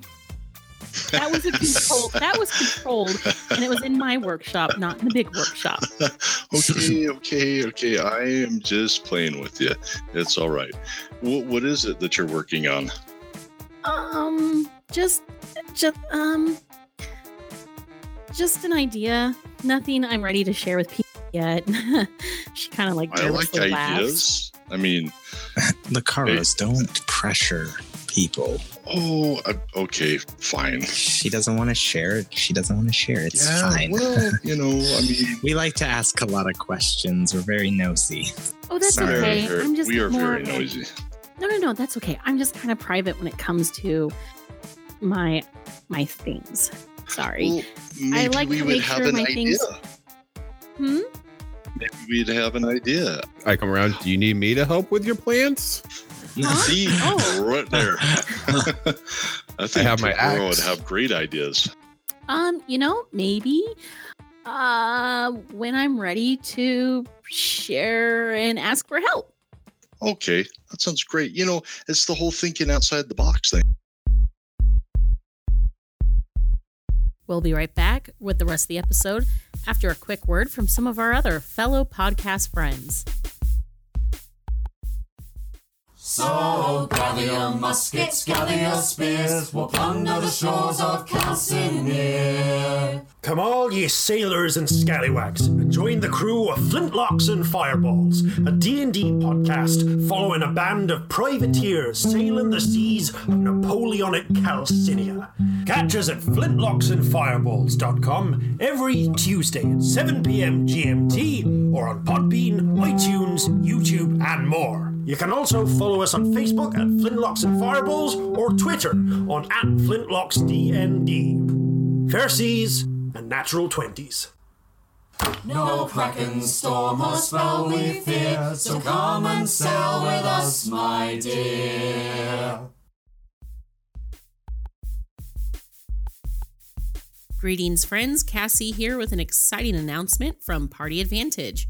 That was a control. That was controlled, and it was in my workshop, not in the big workshop. okay, okay, okay. I am just playing with you. It's all right. What what is it that you're working on? Um, just, just, um, just an idea. Nothing I'm ready to share with people yet. She kind of like. I like ideas. Laughs. I mean, Lucaros, don't pressure people. Oh, okay, fine. She doesn't want to share it. She doesn't want to share it. It's yeah, fine. Well, you know, I mean, we like to ask a lot of questions. We're very nosy. Oh, that's Sorry. okay. Very, I'm just we are very noisy. No, no, no. That's okay. I'm just kind of private when it comes to my my things. Sorry. Well, maybe I like we to would make have sure an my idea. Things. Hmm. Maybe we'd have an idea. I come around. Do you need me to help with your plans? Huh? See, oh. right there. I think I have my axe. Would have great ideas. Um, you know, maybe uh, when I'm ready to share and ask for help. Okay, that sounds great. You know, it's the whole thinking outside the box thing. We'll be right back with the rest of the episode after a quick word from some of our other fellow podcast friends. So gather your muskets, gather your spears, we'll plunder the shores of Calcinear. Come all ye sailors and scallywags, and join the crew of Flintlocks and Fireballs, a D and D podcast following a band of privateers sailing the seas of Napoleonic Calcinia. Catch us at flintlocks and fireballs dot com every Tuesday at seven p.m. G M T, or on Podbean, iTunes, YouTube, and more. You can also follow us on Facebook at Flintlocks and Fireballs, or Twitter on at Flintlocks D N D. Fair seas and natural twenties. No kraken, storm, or spell we fear, so come and sail with us, my dear. Greetings, friends. Cassie here with an exciting announcement from Party Advantage.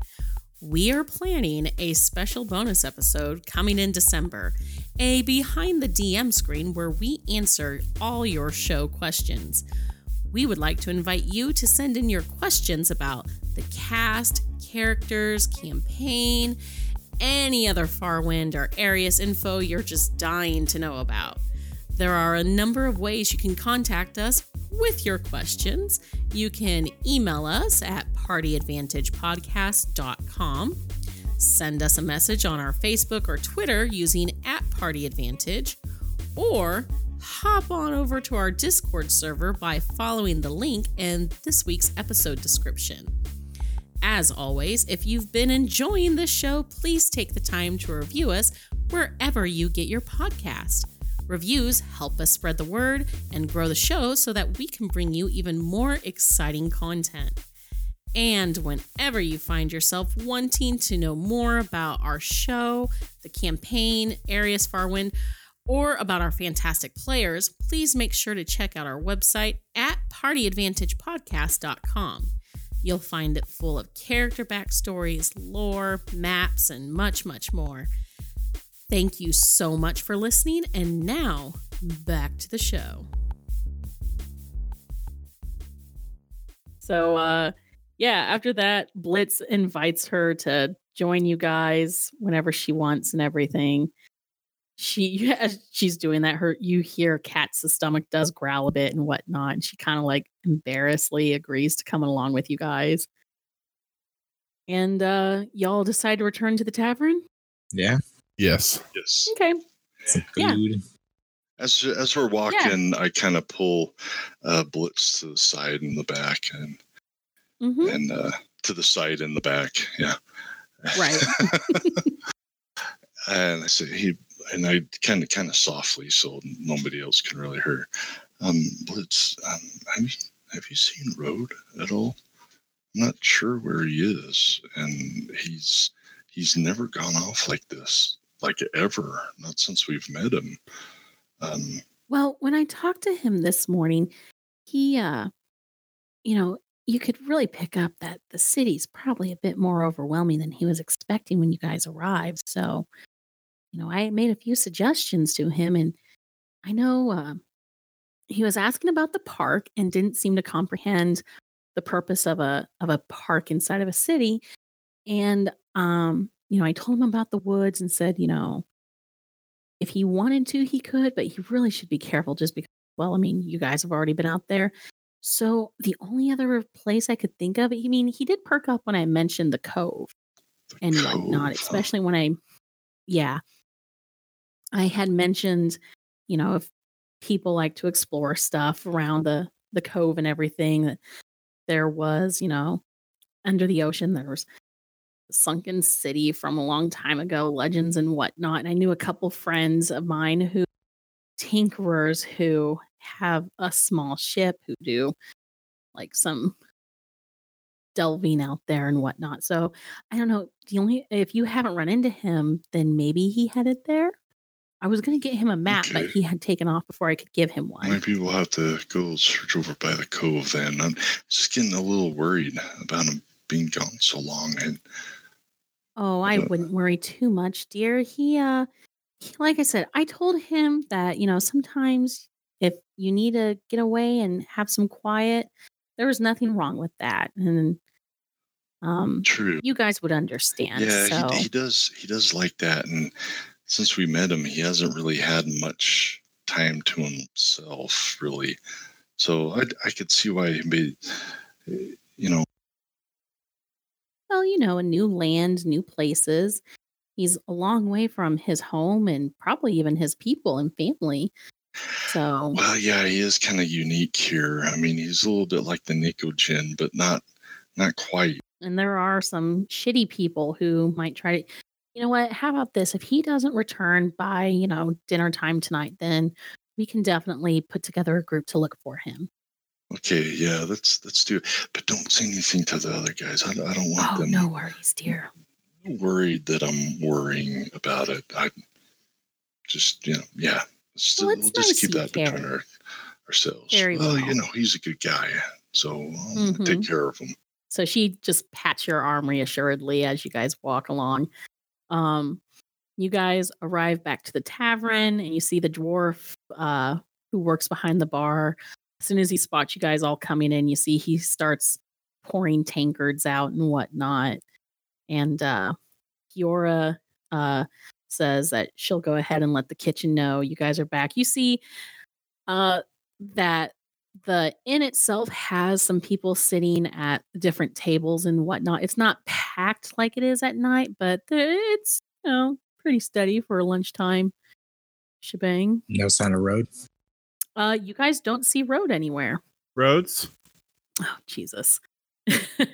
We are planning a special bonus episode coming in December, a behind the D M screen where we answer all your show questions. We would like to invite you to send in your questions about the cast, characters, campaign, any other Farwind or Arius info you're just dying to know about. There are a number of ways you can contact us with your questions. You can email us at party advantage podcast dot com. Send us a message on our Facebook or Twitter using at partyadvantage, or hop on over to our Discord server by following the link in this week's episode description. As always, if you've been enjoying this show, please take the time to review us wherever you get your podcast. Reviews help us spread the word and grow the show so that we can bring you even more exciting content. And whenever you find yourself wanting to know more about our show, the campaign, Arius Farwind, or about our fantastic players, please make sure to check out our website at party advantage podcast dot com. You'll find it full of character backstories, lore, maps, and much, much more. Thank you so much for listening, and now, back to the show. So, uh, yeah, after that, Blitz invites her to join you guys whenever she wants and everything. She, as she's doing that, her, you hear Kat's stomach does growl a bit and whatnot, and she kind of, like, embarrassedly agrees to come along with you guys. And uh, y'all decide to return to the tavern? Yeah. Yes. Yes. Okay. Some food. Yeah. As as we're walking, yeah. I kind of pull uh, Blitz to the side and the back, and mm-hmm. and uh, to the side and the back. Yeah. Right. And I say he, and I kind of kind of softly, so nobody else can really hear. Um, Blitz, um, have you, have you seen Rhodes at all? I'm not sure where he is, and he's he's never gone off like this. Like ever, not since we've met him. Um, well, when I talked to him this morning, he, uh, you know, you could really pick up that the city's probably a bit more overwhelming than he was expecting when you guys arrived. So, you know, I made a few suggestions to him, and I know uh, he was asking about the park and didn't seem to comprehend the purpose of a of a park inside of a city. And um, you know, I told him about the woods and said, you know, if he wanted to, he could, but he really should be careful just because, well, I mean, you guys have already been out there. So the only other place I could think of, I mean, he did perk up when I mentioned the cove the and cove. whatnot, especially when I, yeah, I had mentioned, you know, if people like to explore stuff around the, the cove and everything, that there was, you know, under the ocean, there was a sunken city from a long time ago, legends and whatnot. And I knew a couple friends of mine who tinkerers who have a small ship who do like some delving out there and whatnot. So I don't know. The only, if you haven't run into him, then maybe he headed there. I was going to get him a map, okay. But he had taken off before I could give him one. Maybe we'll have to go search over by the cove then. I'm just getting a little worried about him being gone so long. And oh, I uh, wouldn't worry too much, dear. He, uh, he, like I said, I told him that, you know, sometimes if you need to get away and have some quiet, there was nothing wrong with that. And um, true, you guys would understand. Yeah, so. he, he does. He does like that. And since we met him, he hasn't really had much time to himself, really. So I, I could see why he'd be, you know. Well, you know, a new land, new places. He's a long way from his home and probably even his people and family. So. Well, yeah, he is kind of unique here. I mean, he's a little bit like the Nikojin, but not not quite. And there are some shitty people who might try to, you know what, how about this? If he doesn't return by, you know, dinner time tonight, then we can definitely put together a group to look for him. Okay, yeah, let's let's do it. But don't say anything to the other guys. I, I don't want oh, them. No worries, dear. Worried that I'm worrying about it. I just, you know, yeah. So well, we'll just nice keep that between our, ourselves. Very well, well, you know, he's a good guy, so I'll mm-hmm. take care of him. So she just pats your arm reassuredly as you guys walk along. Um, you guys arrive back to the tavern, and you see the dwarf uh, who works behind the bar. As soon as he spots you guys all coming in, you see he starts pouring tankards out and whatnot. And uh, Fiora... Uh, says that she'll go ahead and let the kitchen know you guys are back. You see uh, that the inn itself has some people sitting at different tables and whatnot. It's not packed like it is at night, but it's, you know, pretty steady for a lunchtime shebang. No sign of Rhodes? Uh, you guys don't see Rhodes anywhere. Rhodes? Oh, Jesus. Well,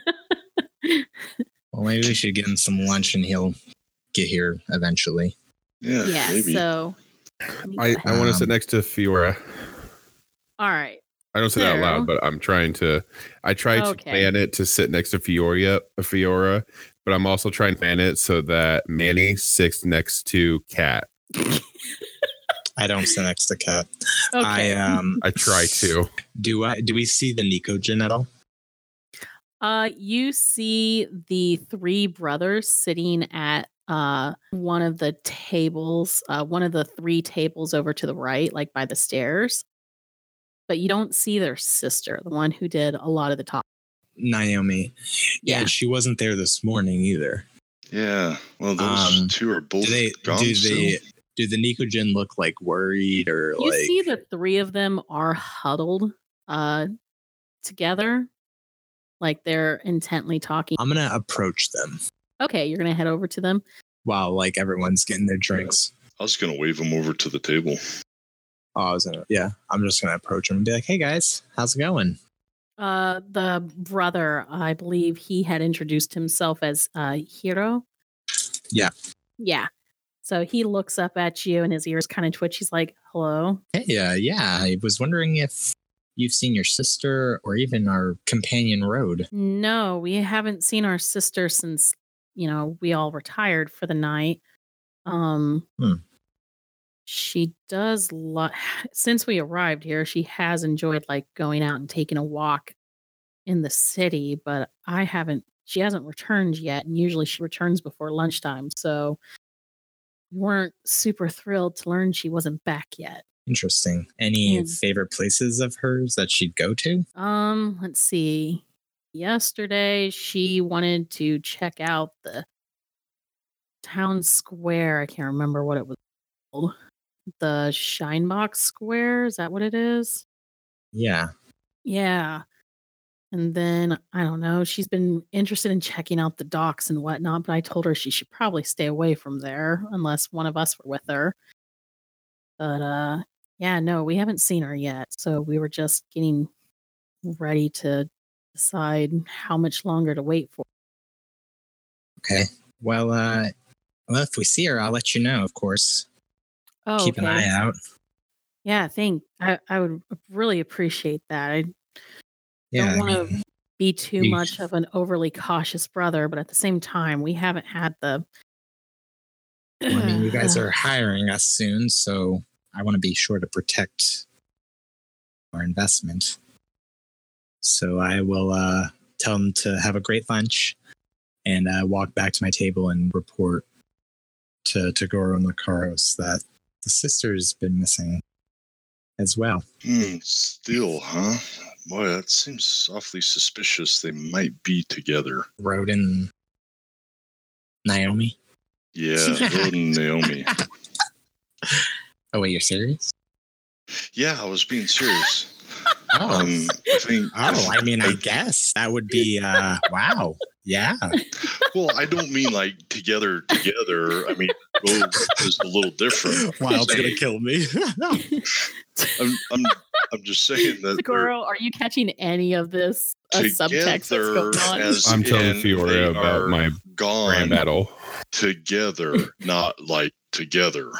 maybe we should get him some lunch and he'll get here eventually. Yeah, yeah, maybe. So I, I want to sit next to Fiora. All right. I don't say so, that out loud, but I'm trying to I try okay. to plan it to sit next to Fiora, Fiora, but I'm also trying to plan it so that Manny sits next to Kat. I don't sit next to Kat. Okay. I um I try to. Do I do we see the Nikojin at all? Uh you see the three brothers sitting at Uh, one of the tables, uh, one of the three tables over to the right, like by the stairs. But you don't see their sister, the one who did a lot of the talk. Naomi. Yeah, yeah. She wasn't there this morning either. Yeah. Well, those um, two are both do they, gone. Do, they, do the Nikojin look like worried or you like? You see the three of them are huddled uh, together. Like they're intently talking. I'm going to approach them. Okay, you're going to head over to them. Wow, like everyone's getting their drinks. I was going to wave them over to the table. Oh, I was going to, yeah. I'm just going to approach them and be like, hey guys, how's it going? Uh, the brother, I believe he had introduced himself as uh, Hiro. Yeah. Yeah. So he looks up at you and his ears kind of twitch. He's like, hello? Hey, uh, yeah, I was wondering if you've seen your sister or even our companion Rhodes. No, we haven't seen our sister since... You know, we all retired for the night. Um, hmm. She does, lo- since we arrived here, she has enjoyed like going out and taking a walk in the city, but I haven't, she hasn't returned yet. And usually she returns before lunchtime. So we weren't super thrilled to learn she wasn't back yet. Interesting. Any yeah. favorite places of hers that she'd go to? Um, let's see. Yesterday, she wanted to check out the town square. I can't remember what it was called. The Scheinbach Square. Is that what it is? Yeah. Yeah. And then, I don't know, she's been interested in checking out the docks and whatnot, but I told her she should probably stay away from there unless one of us were with her. But, uh, yeah, no, we haven't seen her yet. So we were just getting ready to decide how much longer to wait for. Okay. Well, uh, well, if we see her, I'll let you know, of course. Oh, Keep okay. an eye out. Yeah, thank. I, I would really appreciate that. I yeah, don't want to I mean, be too you, much of an overly cautious brother, but at the same time, we haven't had the... Well, I mean, you guys are hiring us soon, so I want to be sure to protect our investment. So I will uh, tell them to have a great lunch and uh, walk back to my table and report to Toguro and Lucaros that the sister's been missing as well. Mm, still, huh? Boy, that seems awfully suspicious. They might be together. Rhodes and Naomi? Yeah, Rhodes and Naomi. Oh, wait, you're serious? Yeah, I was being serious. Oh, um, I think, oh, I mean, I, I guess that would be, uh, wow. Yeah. Well, I don't mean like together, together. I mean, Rhodes is a little different. Wow, it's going to kill me. No. I'm, I'm, I'm just saying that. Girl, are you catching any of this uh, subtext that's going on? As I'm telling Fiora about my gone battle. Together, not like together.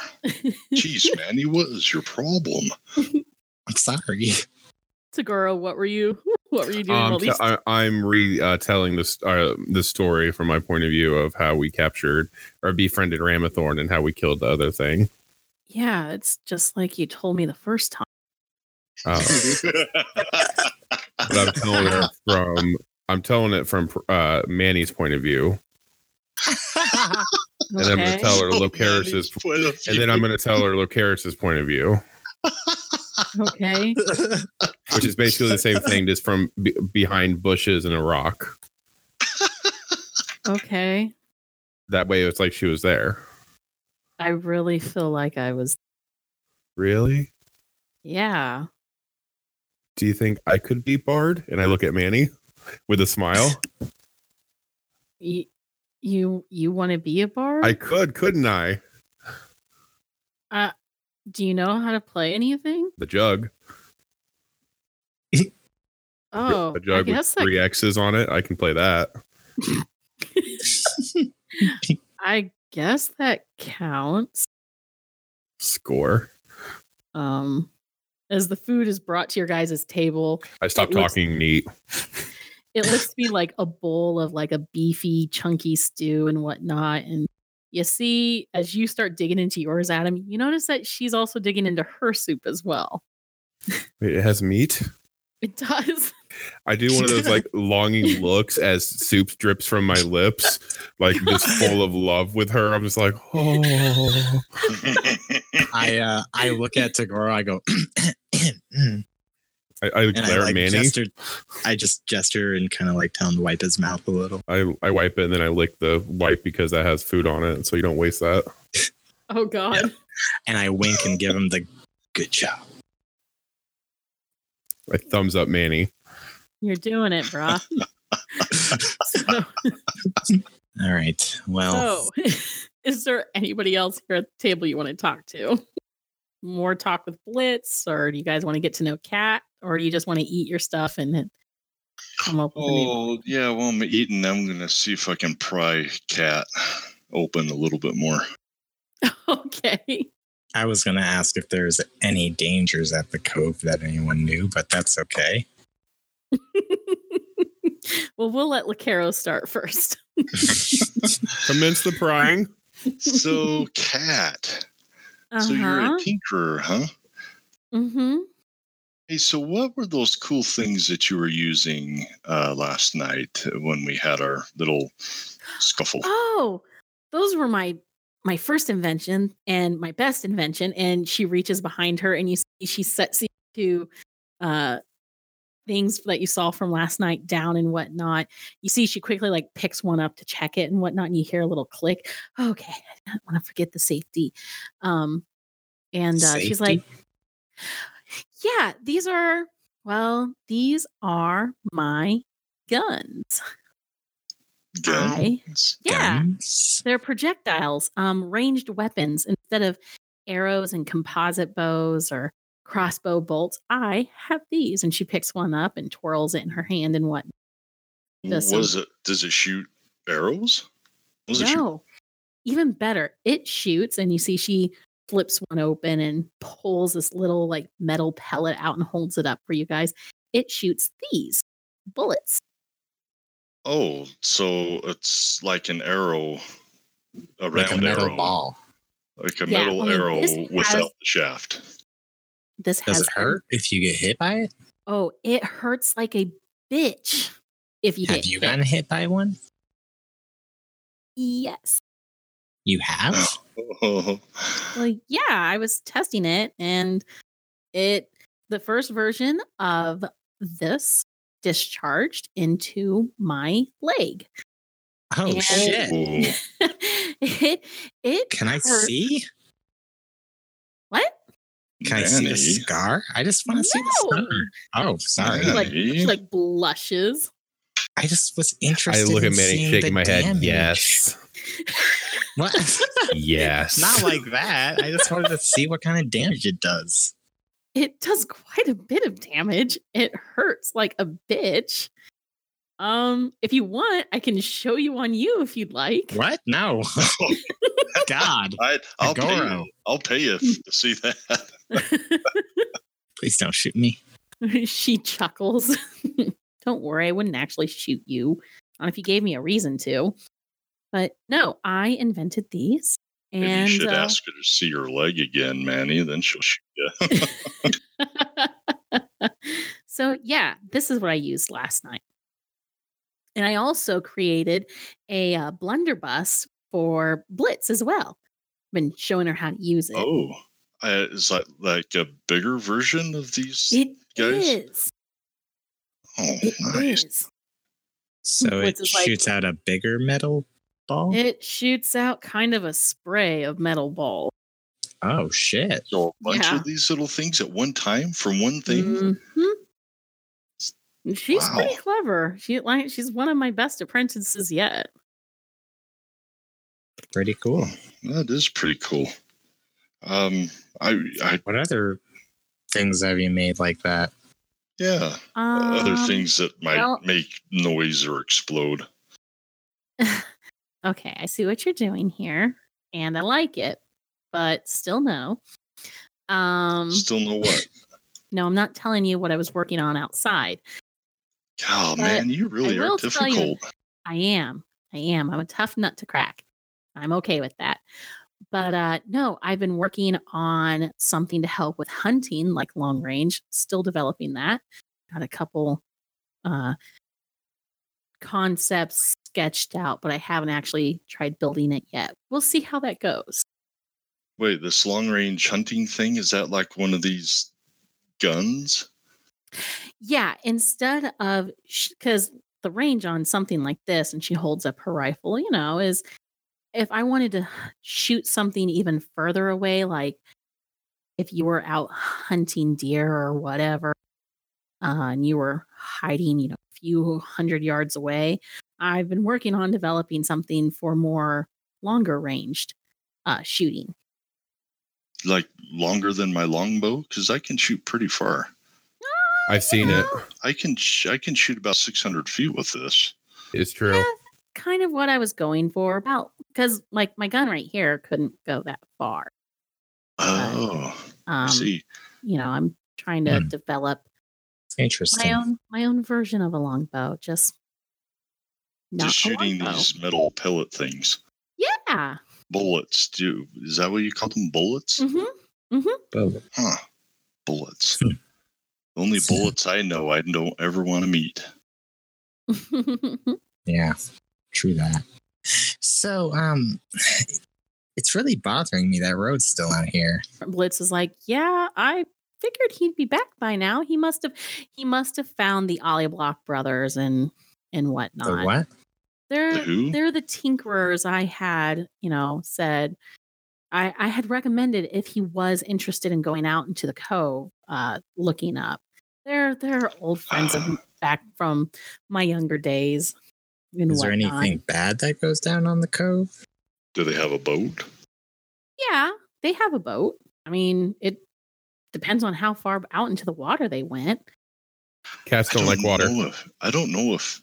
Jeez, man, what is your problem? I'm sorry. Toguro, what were you? What were you doing? Um, all these- I, I'm retelling uh, this uh, this story from my point of view of how we captured or befriended Ramathorn and how we killed the other thing. Yeah, it's just like you told me the first time. Uh, but I'm telling it from I'm telling it from uh, Manny's point of view. And okay. I'm going to tell her Lucaris's oh, point of view. And then I'm going to tell her Lucaris's point of view. Okay. Which is basically the same thing, just from b- behind bushes and a rock. Okay. That way it's like she was there. I really feel like I was. Really? Yeah. Do you think I could be Bard? And I look at Manny with a smile. you you, you want to be a Bard? I could, couldn't I? Uh Do you know how to play anything? The jug. Oh, a jug with that... three X's on it. I can play that. I guess that counts. Score. Um, as the food is brought to your guys' table, I stopped talking. Looks, neat. It looks to be like a bowl of like a beefy, chunky stew and whatnot, and. You see, as you start digging into yours, Adam, you notice that she's also digging into her soup as well. Wait, it has meat? It does. I do one of those like longing looks as soup drips from my lips, like just full of love with her. I'm just like, oh. I uh, I look at Toguro. I go. I, I glare I, like, at Manny. Gesture, I just gesture and kind of like tell him to wipe his mouth a little. I, I wipe it and then I lick the wipe because that has food on it, so you don't waste that. Oh God! Yeah. And I wink and give him the good job. I thumbs up, Manny. You're doing it, brah. So, all right. Well, so, is there anybody else here at the table you want to talk to? More talk with Blitz, or do you guys want to get to know Kat? Or do you just want to eat your stuff and come up with a name? Oh, yeah, well, I'm eating. I'm going to see if I can pry Kat open a little bit more. Okay. I was going to ask if there's any dangers at the cove that anyone knew, but that's okay. Well, we'll let Lucaros start first. Commence the prying. So, Kat. Uh-huh. So you're a tinkerer, huh? Mm-hmm. Hey, so what were those cool things that you were using uh, last night when we had our little scuffle? Oh, those were my my first invention and my best invention. And she reaches behind her and you see she sets these two uh, things that you saw from last night down and whatnot. You see she quickly like picks one up to check it and whatnot. And you hear a little click. Okay, I don't want to forget the safety. Um, and uh, safety? She's like, yeah, these are, well, these are my guns. Guns. I, yeah, guns. They're projectiles, um, ranged weapons. Instead of arrows and composite bows or crossbow bolts, I have these. And she picks one up and twirls it in her hand and whatnot. Does what is it? Does it shoot arrows? Does no. It shoot? Even better, it shoots. And you see she flips one open and pulls this little like metal pellet out and holds it up for you guys. It shoots these bullets. Oh, so it's like an arrow, a round like a metal arrow, ball. Like a yeah, metal I mean, arrow without has, the shaft. This has does it hurt a, if you get hit by it? Oh, it hurts like a bitch if you have get you hit. Gotten hit by one? Yes. You have? Oh. Well, yeah, I was testing it, and it the first version of this discharged into my leg. Oh, and shit. it, it Can hurt. I see? What? Can Nanny. I see the scar? I just want to no. see the scar. Oh, sorry. She like, she like blushes. I just was interested I look in at Manny shaking my damage. Head. Yes. What? Yes. Not like that. I just wanted to see what kind of damage it does. It does quite a bit of damage. It hurts like a bitch. Um, if you want, I can show you on you if you'd like. What? No. God. I, I'll, pay you. I'll pay you to see that. Please don't shoot me. She chuckles. Don't worry. I wouldn't actually shoot you. Not if you gave me a reason to. But no, I invented these. And maybe you should uh, ask her to see your leg again, Manny, then she'll shoot you. So, yeah, this is what I used last night. And I also created a uh, blunderbuss for Blitz as well. I've been showing her how to use it. Oh, uh, is that like a bigger version of these it guys? It is. Oh, it nice. Is. So Blitz it shoots like, out a bigger metal ball? It shoots out kind of a spray of metal ball. Oh, shit. So a bunch yeah. of these little things at one time from one thing? Mm-hmm. She's wow. pretty clever. She like She's one of my best apprentices yet. Pretty cool. That is pretty cool. Um, I, I What other things have you made like that? Yeah. Um, other things that might well, make noise or explode. Okay, I see what you're doing here, and I like it, but still no. Um, still no what? No, I'm not telling you what I was working on outside. Oh, but man, you really I are difficult. You, I am. I am. I'm a tough nut to crack. I'm okay with that. But uh, no, I've been working on something to help with hunting, like long range. Still developing that. Got a couple uh, concepts sketched out, but I haven't actually tried building it yet. We'll see how that goes. Wait, this long-range hunting thing, is that like one of these guns? Yeah, instead of, because the range on something like this, and she holds up her rifle, you know, is if I wanted to shoot something even further away, like if you were out hunting deer or whatever, uh, and you were hiding, you know, a few hundred yards away, I've been working on developing something for more longer ranged uh, shooting. Like longer than my longbow? Because I can shoot pretty far. Oh, I've seen know. It. I can sh- I can shoot about six hundred feet with this. It's true. That's kind of what I was going for. About because like my gun right here couldn't go that far. Oh, but, um, I see. You know, I'm trying to hmm. develop Interesting. my own my own version of a longbow. Just Not Just shooting longbow. These metal pellet things. Yeah. Bullets, too. Is that what you call them? Bullets? Mm-hmm. Mm-hmm. Bullet. Huh. Bullets. The only bullets I know I don't ever want to meet. Yeah. True that. So, um, it's really bothering me that Rhodes still out here. Blitz is like, yeah, I figured he'd be back by now. He must have he must have found the Oliblock brothers and and whatnot. The what? They're the who? They're the tinkerers I had, you know, said I, I had recommended if he was interested in going out into the cove, uh, looking up. They're they're old friends uh, of back from my younger days. And is whatnot. There anything bad that goes down on the cove? Do they have a boat? Yeah, they have a boat. I mean, it depends on how far out into the water they went. Cats don't, don't like water. If, I don't know if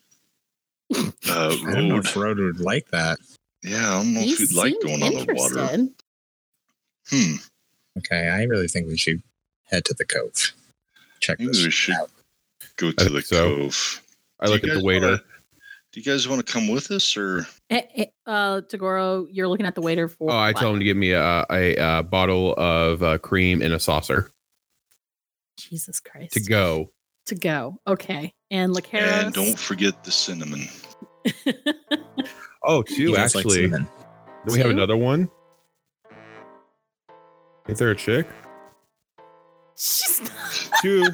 uh, I Road. Don't know if Road would like that. Yeah, I don't know he if he'd like going on the water. Hmm. Okay, I really think we should head to the cove. Check Maybe this we should out. Go to I the so. cove. I look at the waiter. Wanna, do you guys want to come with us, or? Uh, Toguro, you're looking at the waiter for. Oh, I what? told him to give me a, a, a bottle of uh, cream in a saucer. Jesus Christ. To go. To go. Okay. And Lucaros. And don't forget the cinnamon. Oh, two, actually. Like Do we have another one? Ain't there a chick? She's not. Two.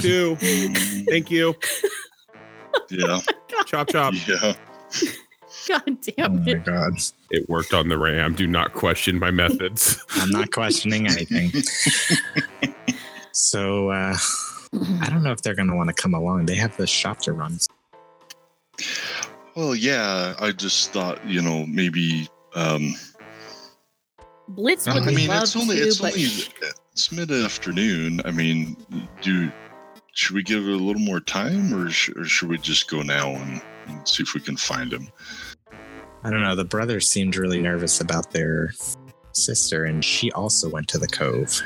Two. Thank you. Yeah. Oh chop, chop. Yeah. God damn it. Oh, my God. It worked on the RAM. Do not question my methods. I'm not questioning anything. So, uh, I don't know if they're going to want to come along. They have the shop to run. Well, yeah, I just thought, you know, maybe... Um, Blitz would I mean, love it's only, to, it's, but... only it's mid-afternoon. I mean, do should we give it a little more time, or, sh- or should we just go now and, and see if we can find him? I don't know. The brothers seemed really nervous about their sister, and she also went to the cove.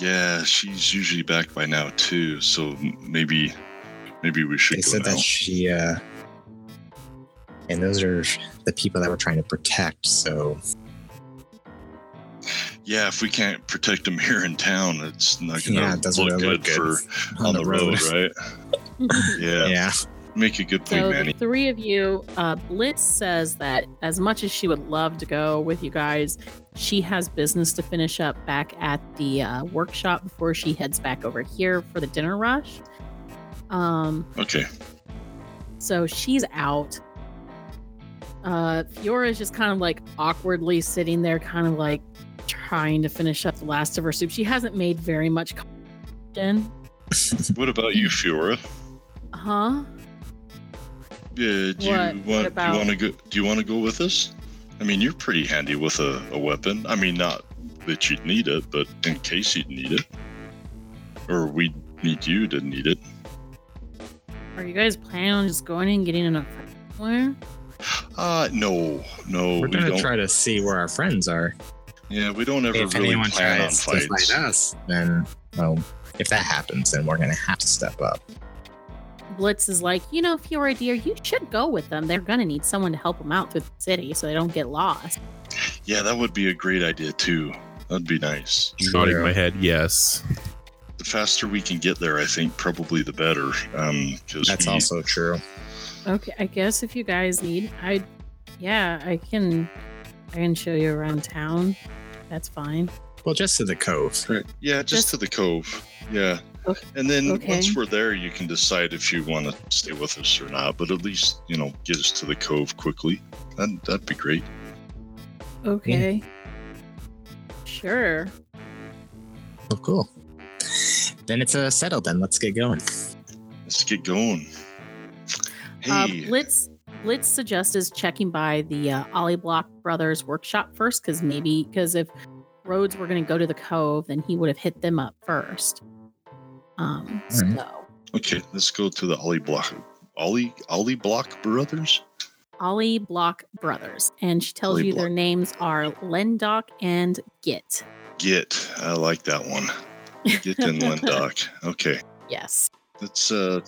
Yeah, she's usually back by now, too, so maybe maybe we should they go said now. That she... Uh, And those are the people that we're trying to protect, so... Yeah, if we can't protect them here in town, it's not going yeah, to look, really look good, good for on the road, road right? yeah. yeah. Make a good point, so Manny. The three of you, uh, Blitz says that as much as she would love to go with you guys, she has business to finish up back at the uh, workshop before she heads back over here for the dinner rush. Um, okay. So she's out. Uh, Fiora is just kind of like awkwardly sitting there, kind of like trying to finish up the last of her soup. She hasn't made very much conversation. What about you, Fiora? Huh? Yeah. Do what? you want? What about... Do you want to go? Do you want to go with us? I mean, you're pretty handy with a, a weapon. I mean, not that you'd need it, but in case you'd need it, or we need you to need it. Are you guys planning on just going in and getting in a fight somewhere? Uh, no, no. We're going to we try to see where our friends are. Yeah, we don't ever if really plan on fights. If anyone tries to fight us, then, well, if that happens, then we're going to have to step up. Blitz is like, you know, Fiora dear, you should go with them. They're going to need someone to help them out through the city so they don't get lost. Yeah, that would be a great idea, too. That'd be nice. Nodding my head, yes. The faster we can get there, I think, probably the better. Um, cause That's we, also true. Okay, I guess if you guys need, I, yeah, I can, I can show you around town. That's fine. Well, just to the cove. Right. Yeah, just, just to the cove. Yeah, okay. And then okay. once we're there, you can decide if you want to stay with us or not. But at least you know, get us to the cove quickly. That that'd be great. Okay. Mm. Sure. Oh, cool. Then it's uh, settled. Then let's get going. Let's get going. Uh, Blitz Blitz suggests is checking by the uh, Oliblock Brothers workshop first, because maybe because if Rhodes were going to go to the cove, then he would have hit them up first. Um, so right. Okay, let's go to the Oliblock Oli Oliblock Brothers. Oliblock Brothers, and she tells Oliblock. You their names are Lendock and Git. Git, I like that one. Git and Lendock. Okay. Yes. Let's uh.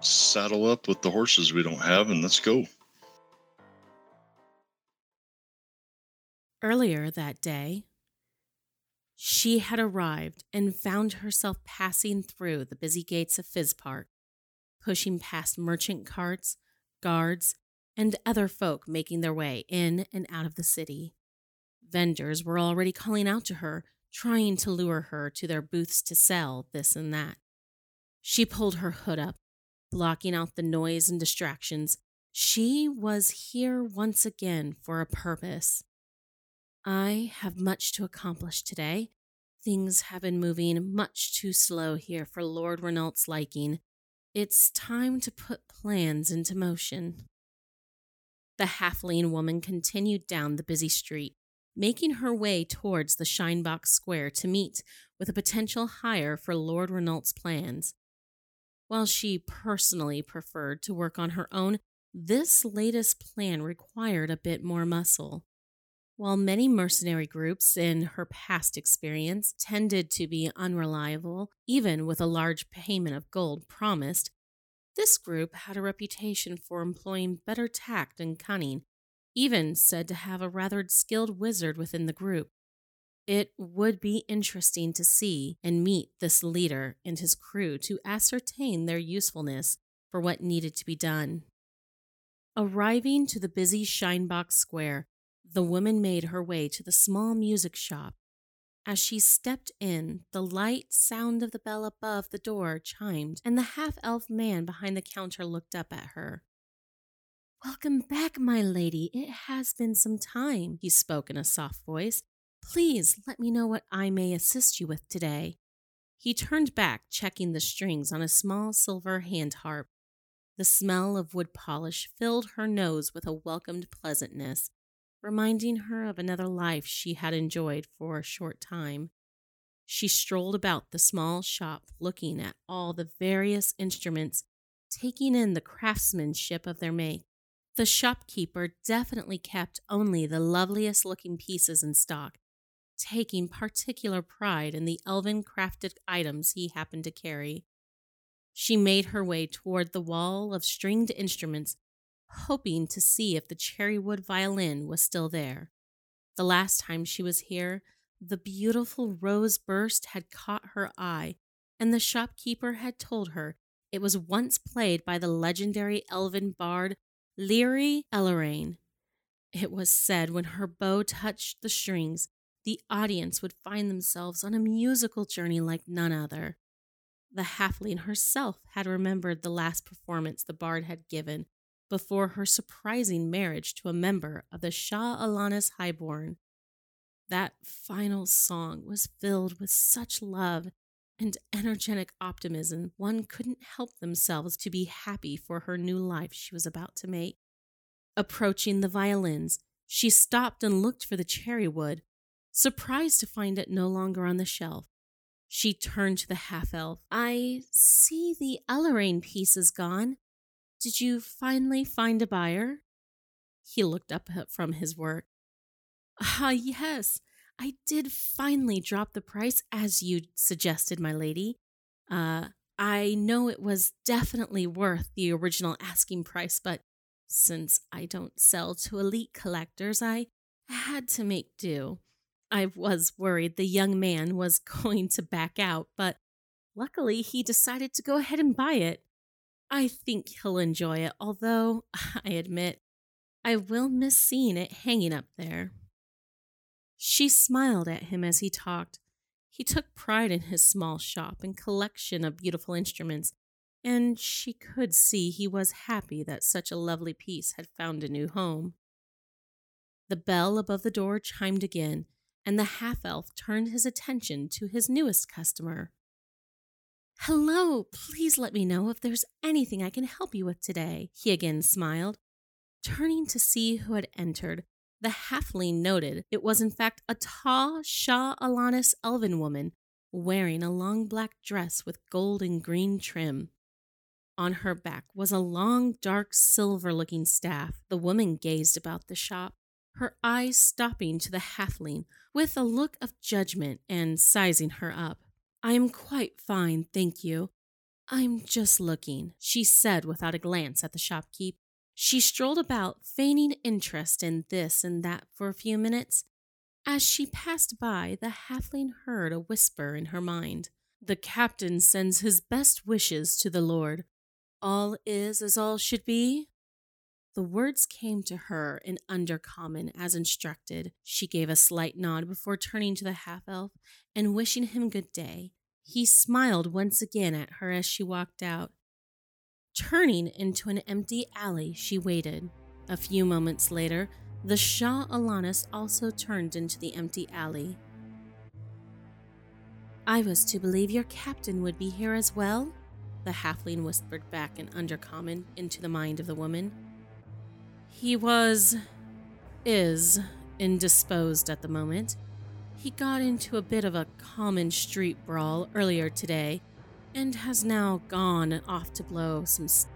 saddle up with the horses we don't have and let's go. Earlier that day, she had arrived and found herself passing through the busy gates of Fizz Park, pushing past merchant carts, guards, and other folk making their way in and out of the city. Vendors were already calling out to her, trying to lure her to their booths to sell this and that. She pulled her hood up, blocking out the noise and distractions. She was here once again for a purpose. I have much to accomplish today. Things have been moving much too slow here for Lord Renault's liking. It's time to put plans into motion. The halfling woman continued down the busy street, making her way towards the Scheinbach Square to meet with a potential hire for Lord Renault's plans. While she personally preferred to work on her own, this latest plan required a bit more muscle. While many mercenary groups, in her past experience, tended to be unreliable, even with a large payment of gold promised, this group had a reputation for employing better tact and cunning, even said to have a rather skilled wizard within the group. It would be interesting to see and meet this leader and his crew to ascertain their usefulness for what needed to be done. Arriving to the busy Scheinbach Square, the woman made her way to the small music shop. As she stepped in, the light sound of the bell above the door chimed, and the half-elf man behind the counter looked up at her. "Welcome back, my lady. It has been some time," he spoke in a soft voice. "Please let me know what I may assist you with today." He turned back, checking the strings on a small silver hand harp. The smell of wood polish filled her nose with a welcomed pleasantness, reminding her of another life she had enjoyed for a short time. She strolled about the small shop, looking at all the various instruments, taking in the craftsmanship of their make. The shopkeeper definitely kept only the loveliest-looking pieces in stock, taking particular pride in the elven-crafted items he happened to carry. She made her way toward the wall of stringed instruments, hoping to see if the cherrywood violin was still there. The last time she was here, the beautiful rose burst had caught her eye, and the shopkeeper had told her it was once played by the legendary elven bard Leary Ellorane. It was said when her bow touched the strings, the audience would find themselves on a musical journey like none other. The halfling herself had remembered the last performance the bard had given, before her surprising marriage to a member of the Shah Alanis Highborn. That final song was filled with such love and energetic optimism, one couldn't help themselves to be happy for her new life she was about to make. Approaching the violins, she stopped and looked for the cherry wood, surprised to find it no longer on the shelf. She turned to the half-elf. "I see the Ellorane piece is gone. Did you finally find a buyer?" He looked up from his work. "Ah, yes, I did finally drop the price as you suggested, my lady. Uh, I know it was definitely worth the original asking price, but since I don't sell to elite collectors, I had to make do. I was worried the young man was going to back out, but luckily he decided to go ahead and buy it. I think he'll enjoy it, although, I admit, I will miss seeing it hanging up there." She smiled at him as he talked. He took pride in his small shop and collection of beautiful instruments, and she could see he was happy that such a lovely piece had found a new home. The bell above the door chimed again, and the half-elf turned his attention to his newest customer. "Hello, please let me know if there's anything I can help you with today," he again smiled. Turning to see who had entered, the halfling noted it was in fact a tall Shah Alanis elven woman wearing a long black dress with gold and green trim. On her back was a long, dark, silver-looking staff. The woman gazed about the shop, her eyes stopping to the halfling with a look of judgment and sizing her up. "I am quite fine, thank you. I'm just looking," she said without a glance at the shopkeep. She strolled about, feigning interest in this and that for a few minutes. As she passed by, the halfling heard a whisper in her mind. "The captain sends his best wishes to the Lord. All is as all should be." The words came to her in Undercommon as instructed. She gave a slight nod before turning to the half-elf and wishing him good day. He smiled once again at her as she walked out. Turning into an empty alley, she waited. A few moments later, the Shah Alanis also turned into the empty alley. "I was to believe your captain would be here as well," the halfling whispered back in Undercommon into the mind of the woman. "He was, is, indisposed at the moment. He got into a bit of a common street brawl earlier today and has now gone off to blow some st-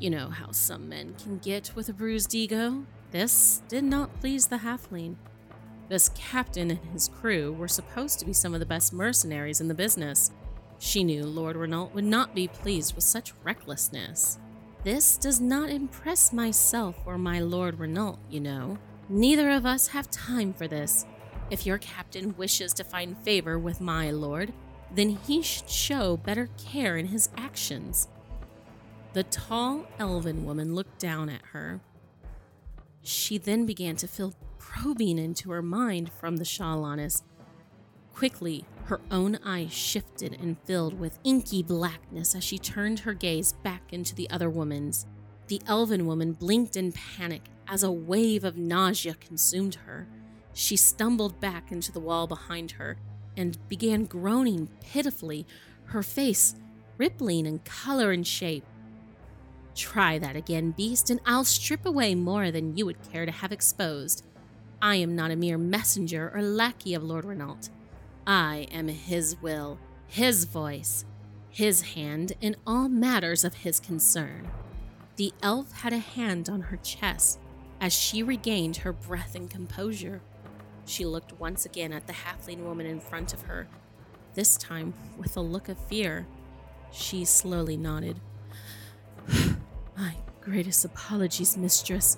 You know how some men can get with a bruised ego. This did not please the halfling. This captain and his crew were supposed to be some of the best mercenaries in the business. She knew Lord Renault would not be pleased with such recklessness. This does not impress myself or my Lord Renault, you know. Neither of us have time for this. If your captain wishes to find favor with my lord, then he should show better care in his actions." The tall, elven woman looked down at her. She then began to feel probing into her mind from the Shah Alanis. Quickly, her own eyes shifted and filled with inky blackness as she turned her gaze back into the other woman's. The elven woman blinked in panic as a wave of nausea consumed her. She stumbled back into the wall behind her and began groaning pitifully, her face rippling in color and shape. "Try that again, beast, and I'll strip away more than you would care to have exposed. I am not a mere messenger or lackey of Lord Renault. I am his will, his voice, his hand in all matters of his concern." The elf had a hand on her chest as she regained her breath and composure. She looked once again at the halfling woman in front of her, this time with a look of fear. She slowly nodded. "My greatest apologies, mistress.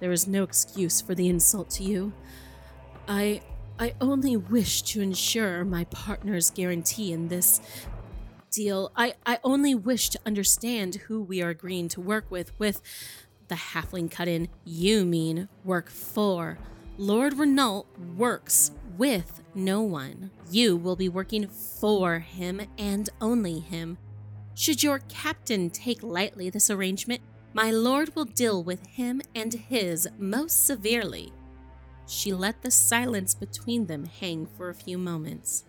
There is no excuse for the insult to you. I I only wish to ensure my partner's guarantee in this deal. I, I only wish to understand who we are agreeing to work with, with... The halfling cut in. "You mean work for. Lord Renault works with no one. You will be working for him and only him. Should your captain take lightly this arrangement, my lord will deal with him and his most severely." She let the silence between them hang for a few moments.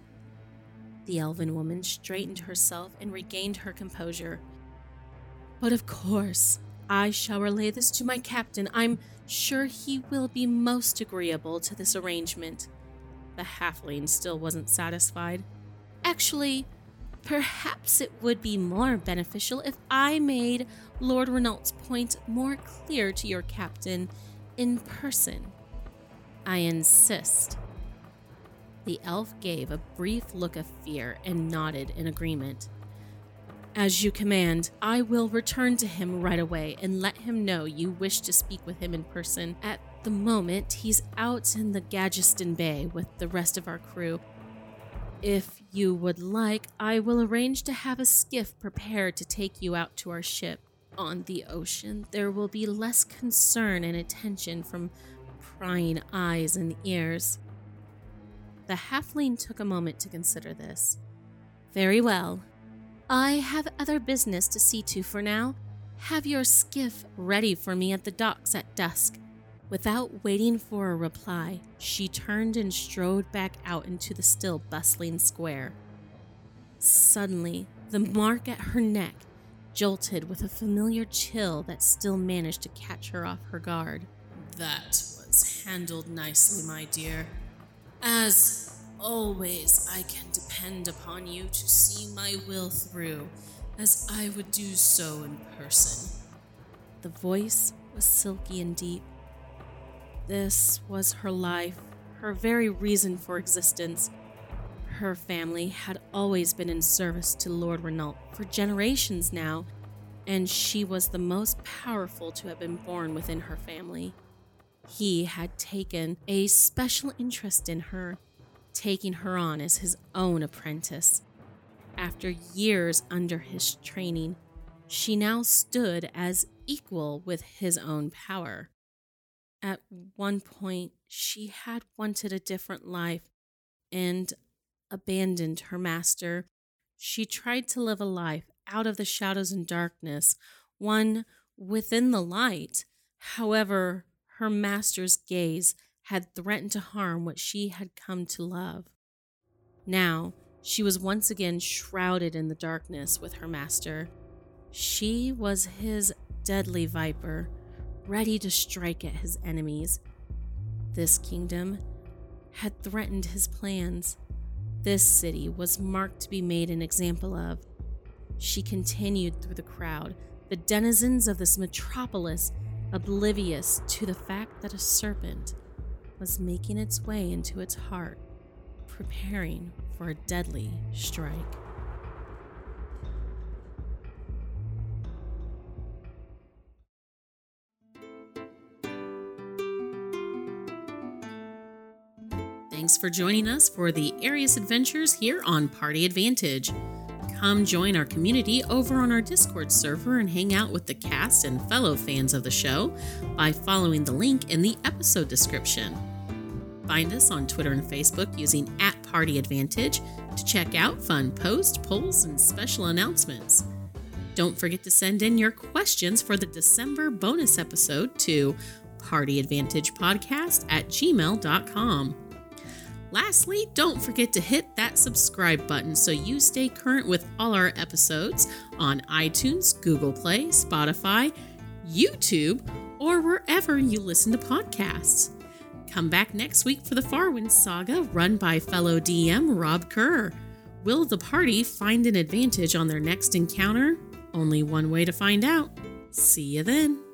The elven woman straightened herself and regained her composure. "But of course, I shall relay this to my captain. I'm sure he will be most agreeable to this arrangement." The halfling still wasn't satisfied. "Actually, perhaps it would be more beneficial if I made Lord Renault's point more clear to your captain in person. I insist." The elf gave a brief look of fear and nodded in agreement. "As you command, I will return to him right away and let him know you wish to speak with him in person. At the moment, he's out in the Gadjuston Bay with the rest of our crew. If you would like, I will arrange to have a skiff prepared to take you out to our ship. On the ocean, there will be less concern and attention from prying eyes and ears." The halfling took a moment to consider this. "Very well. I have other business to see to for now. Have your skiff ready for me at the docks at dusk." Without waiting for a reply, she turned and strode back out into the still bustling square. Suddenly, the mark at her neck jolted with a familiar chill that still managed to catch her off her guard. "That was handled nicely, my dear. As always, I can depend upon you to see my will through, as I would do so in person." The voice was silky and deep. This was her life, her very reason for existence. Her family had always been in service to Lord Renault for generations now, and she was the most powerful to have been born within her family. He had taken a special interest in her, taking her on as his own apprentice. After years under his training, she now stood as equal with his own power. At one point, she had wanted a different life and abandoned her master. She tried to live a life out of the shadows and darkness, one within the light. However, her master's gaze had threatened to harm what she had come to love. Now, she was once again shrouded in the darkness with her master. She was his deadly viper, ready to strike at his enemies. This kingdom had threatened his plans. This city was marked to be made an example of. She continued through the crowd, the denizens of this metropolis oblivious to the fact that a serpent was making its way into its heart, preparing for a deadly strike. Thanks for joining us for the Arius Adventures here on Party Advantage. Come join our community over on our Discord server and hang out with the cast and fellow fans of the show by following the link in the episode description. Find us on Twitter and Facebook using at Party Advantage to check out fun posts, polls, and special announcements. Don't forget to send in your questions for the December bonus episode to partyadvantagepodcast at gmail dot com. Lastly, don't forget to hit that subscribe button so you stay current with all our episodes on iTunes, Google Play, Spotify, YouTube, or wherever you listen to podcasts. Come back next week for the Farwind Saga, run by fellow D M Rob Kerr. Will the party find an advantage on their next encounter? Only one way to find out. See you then.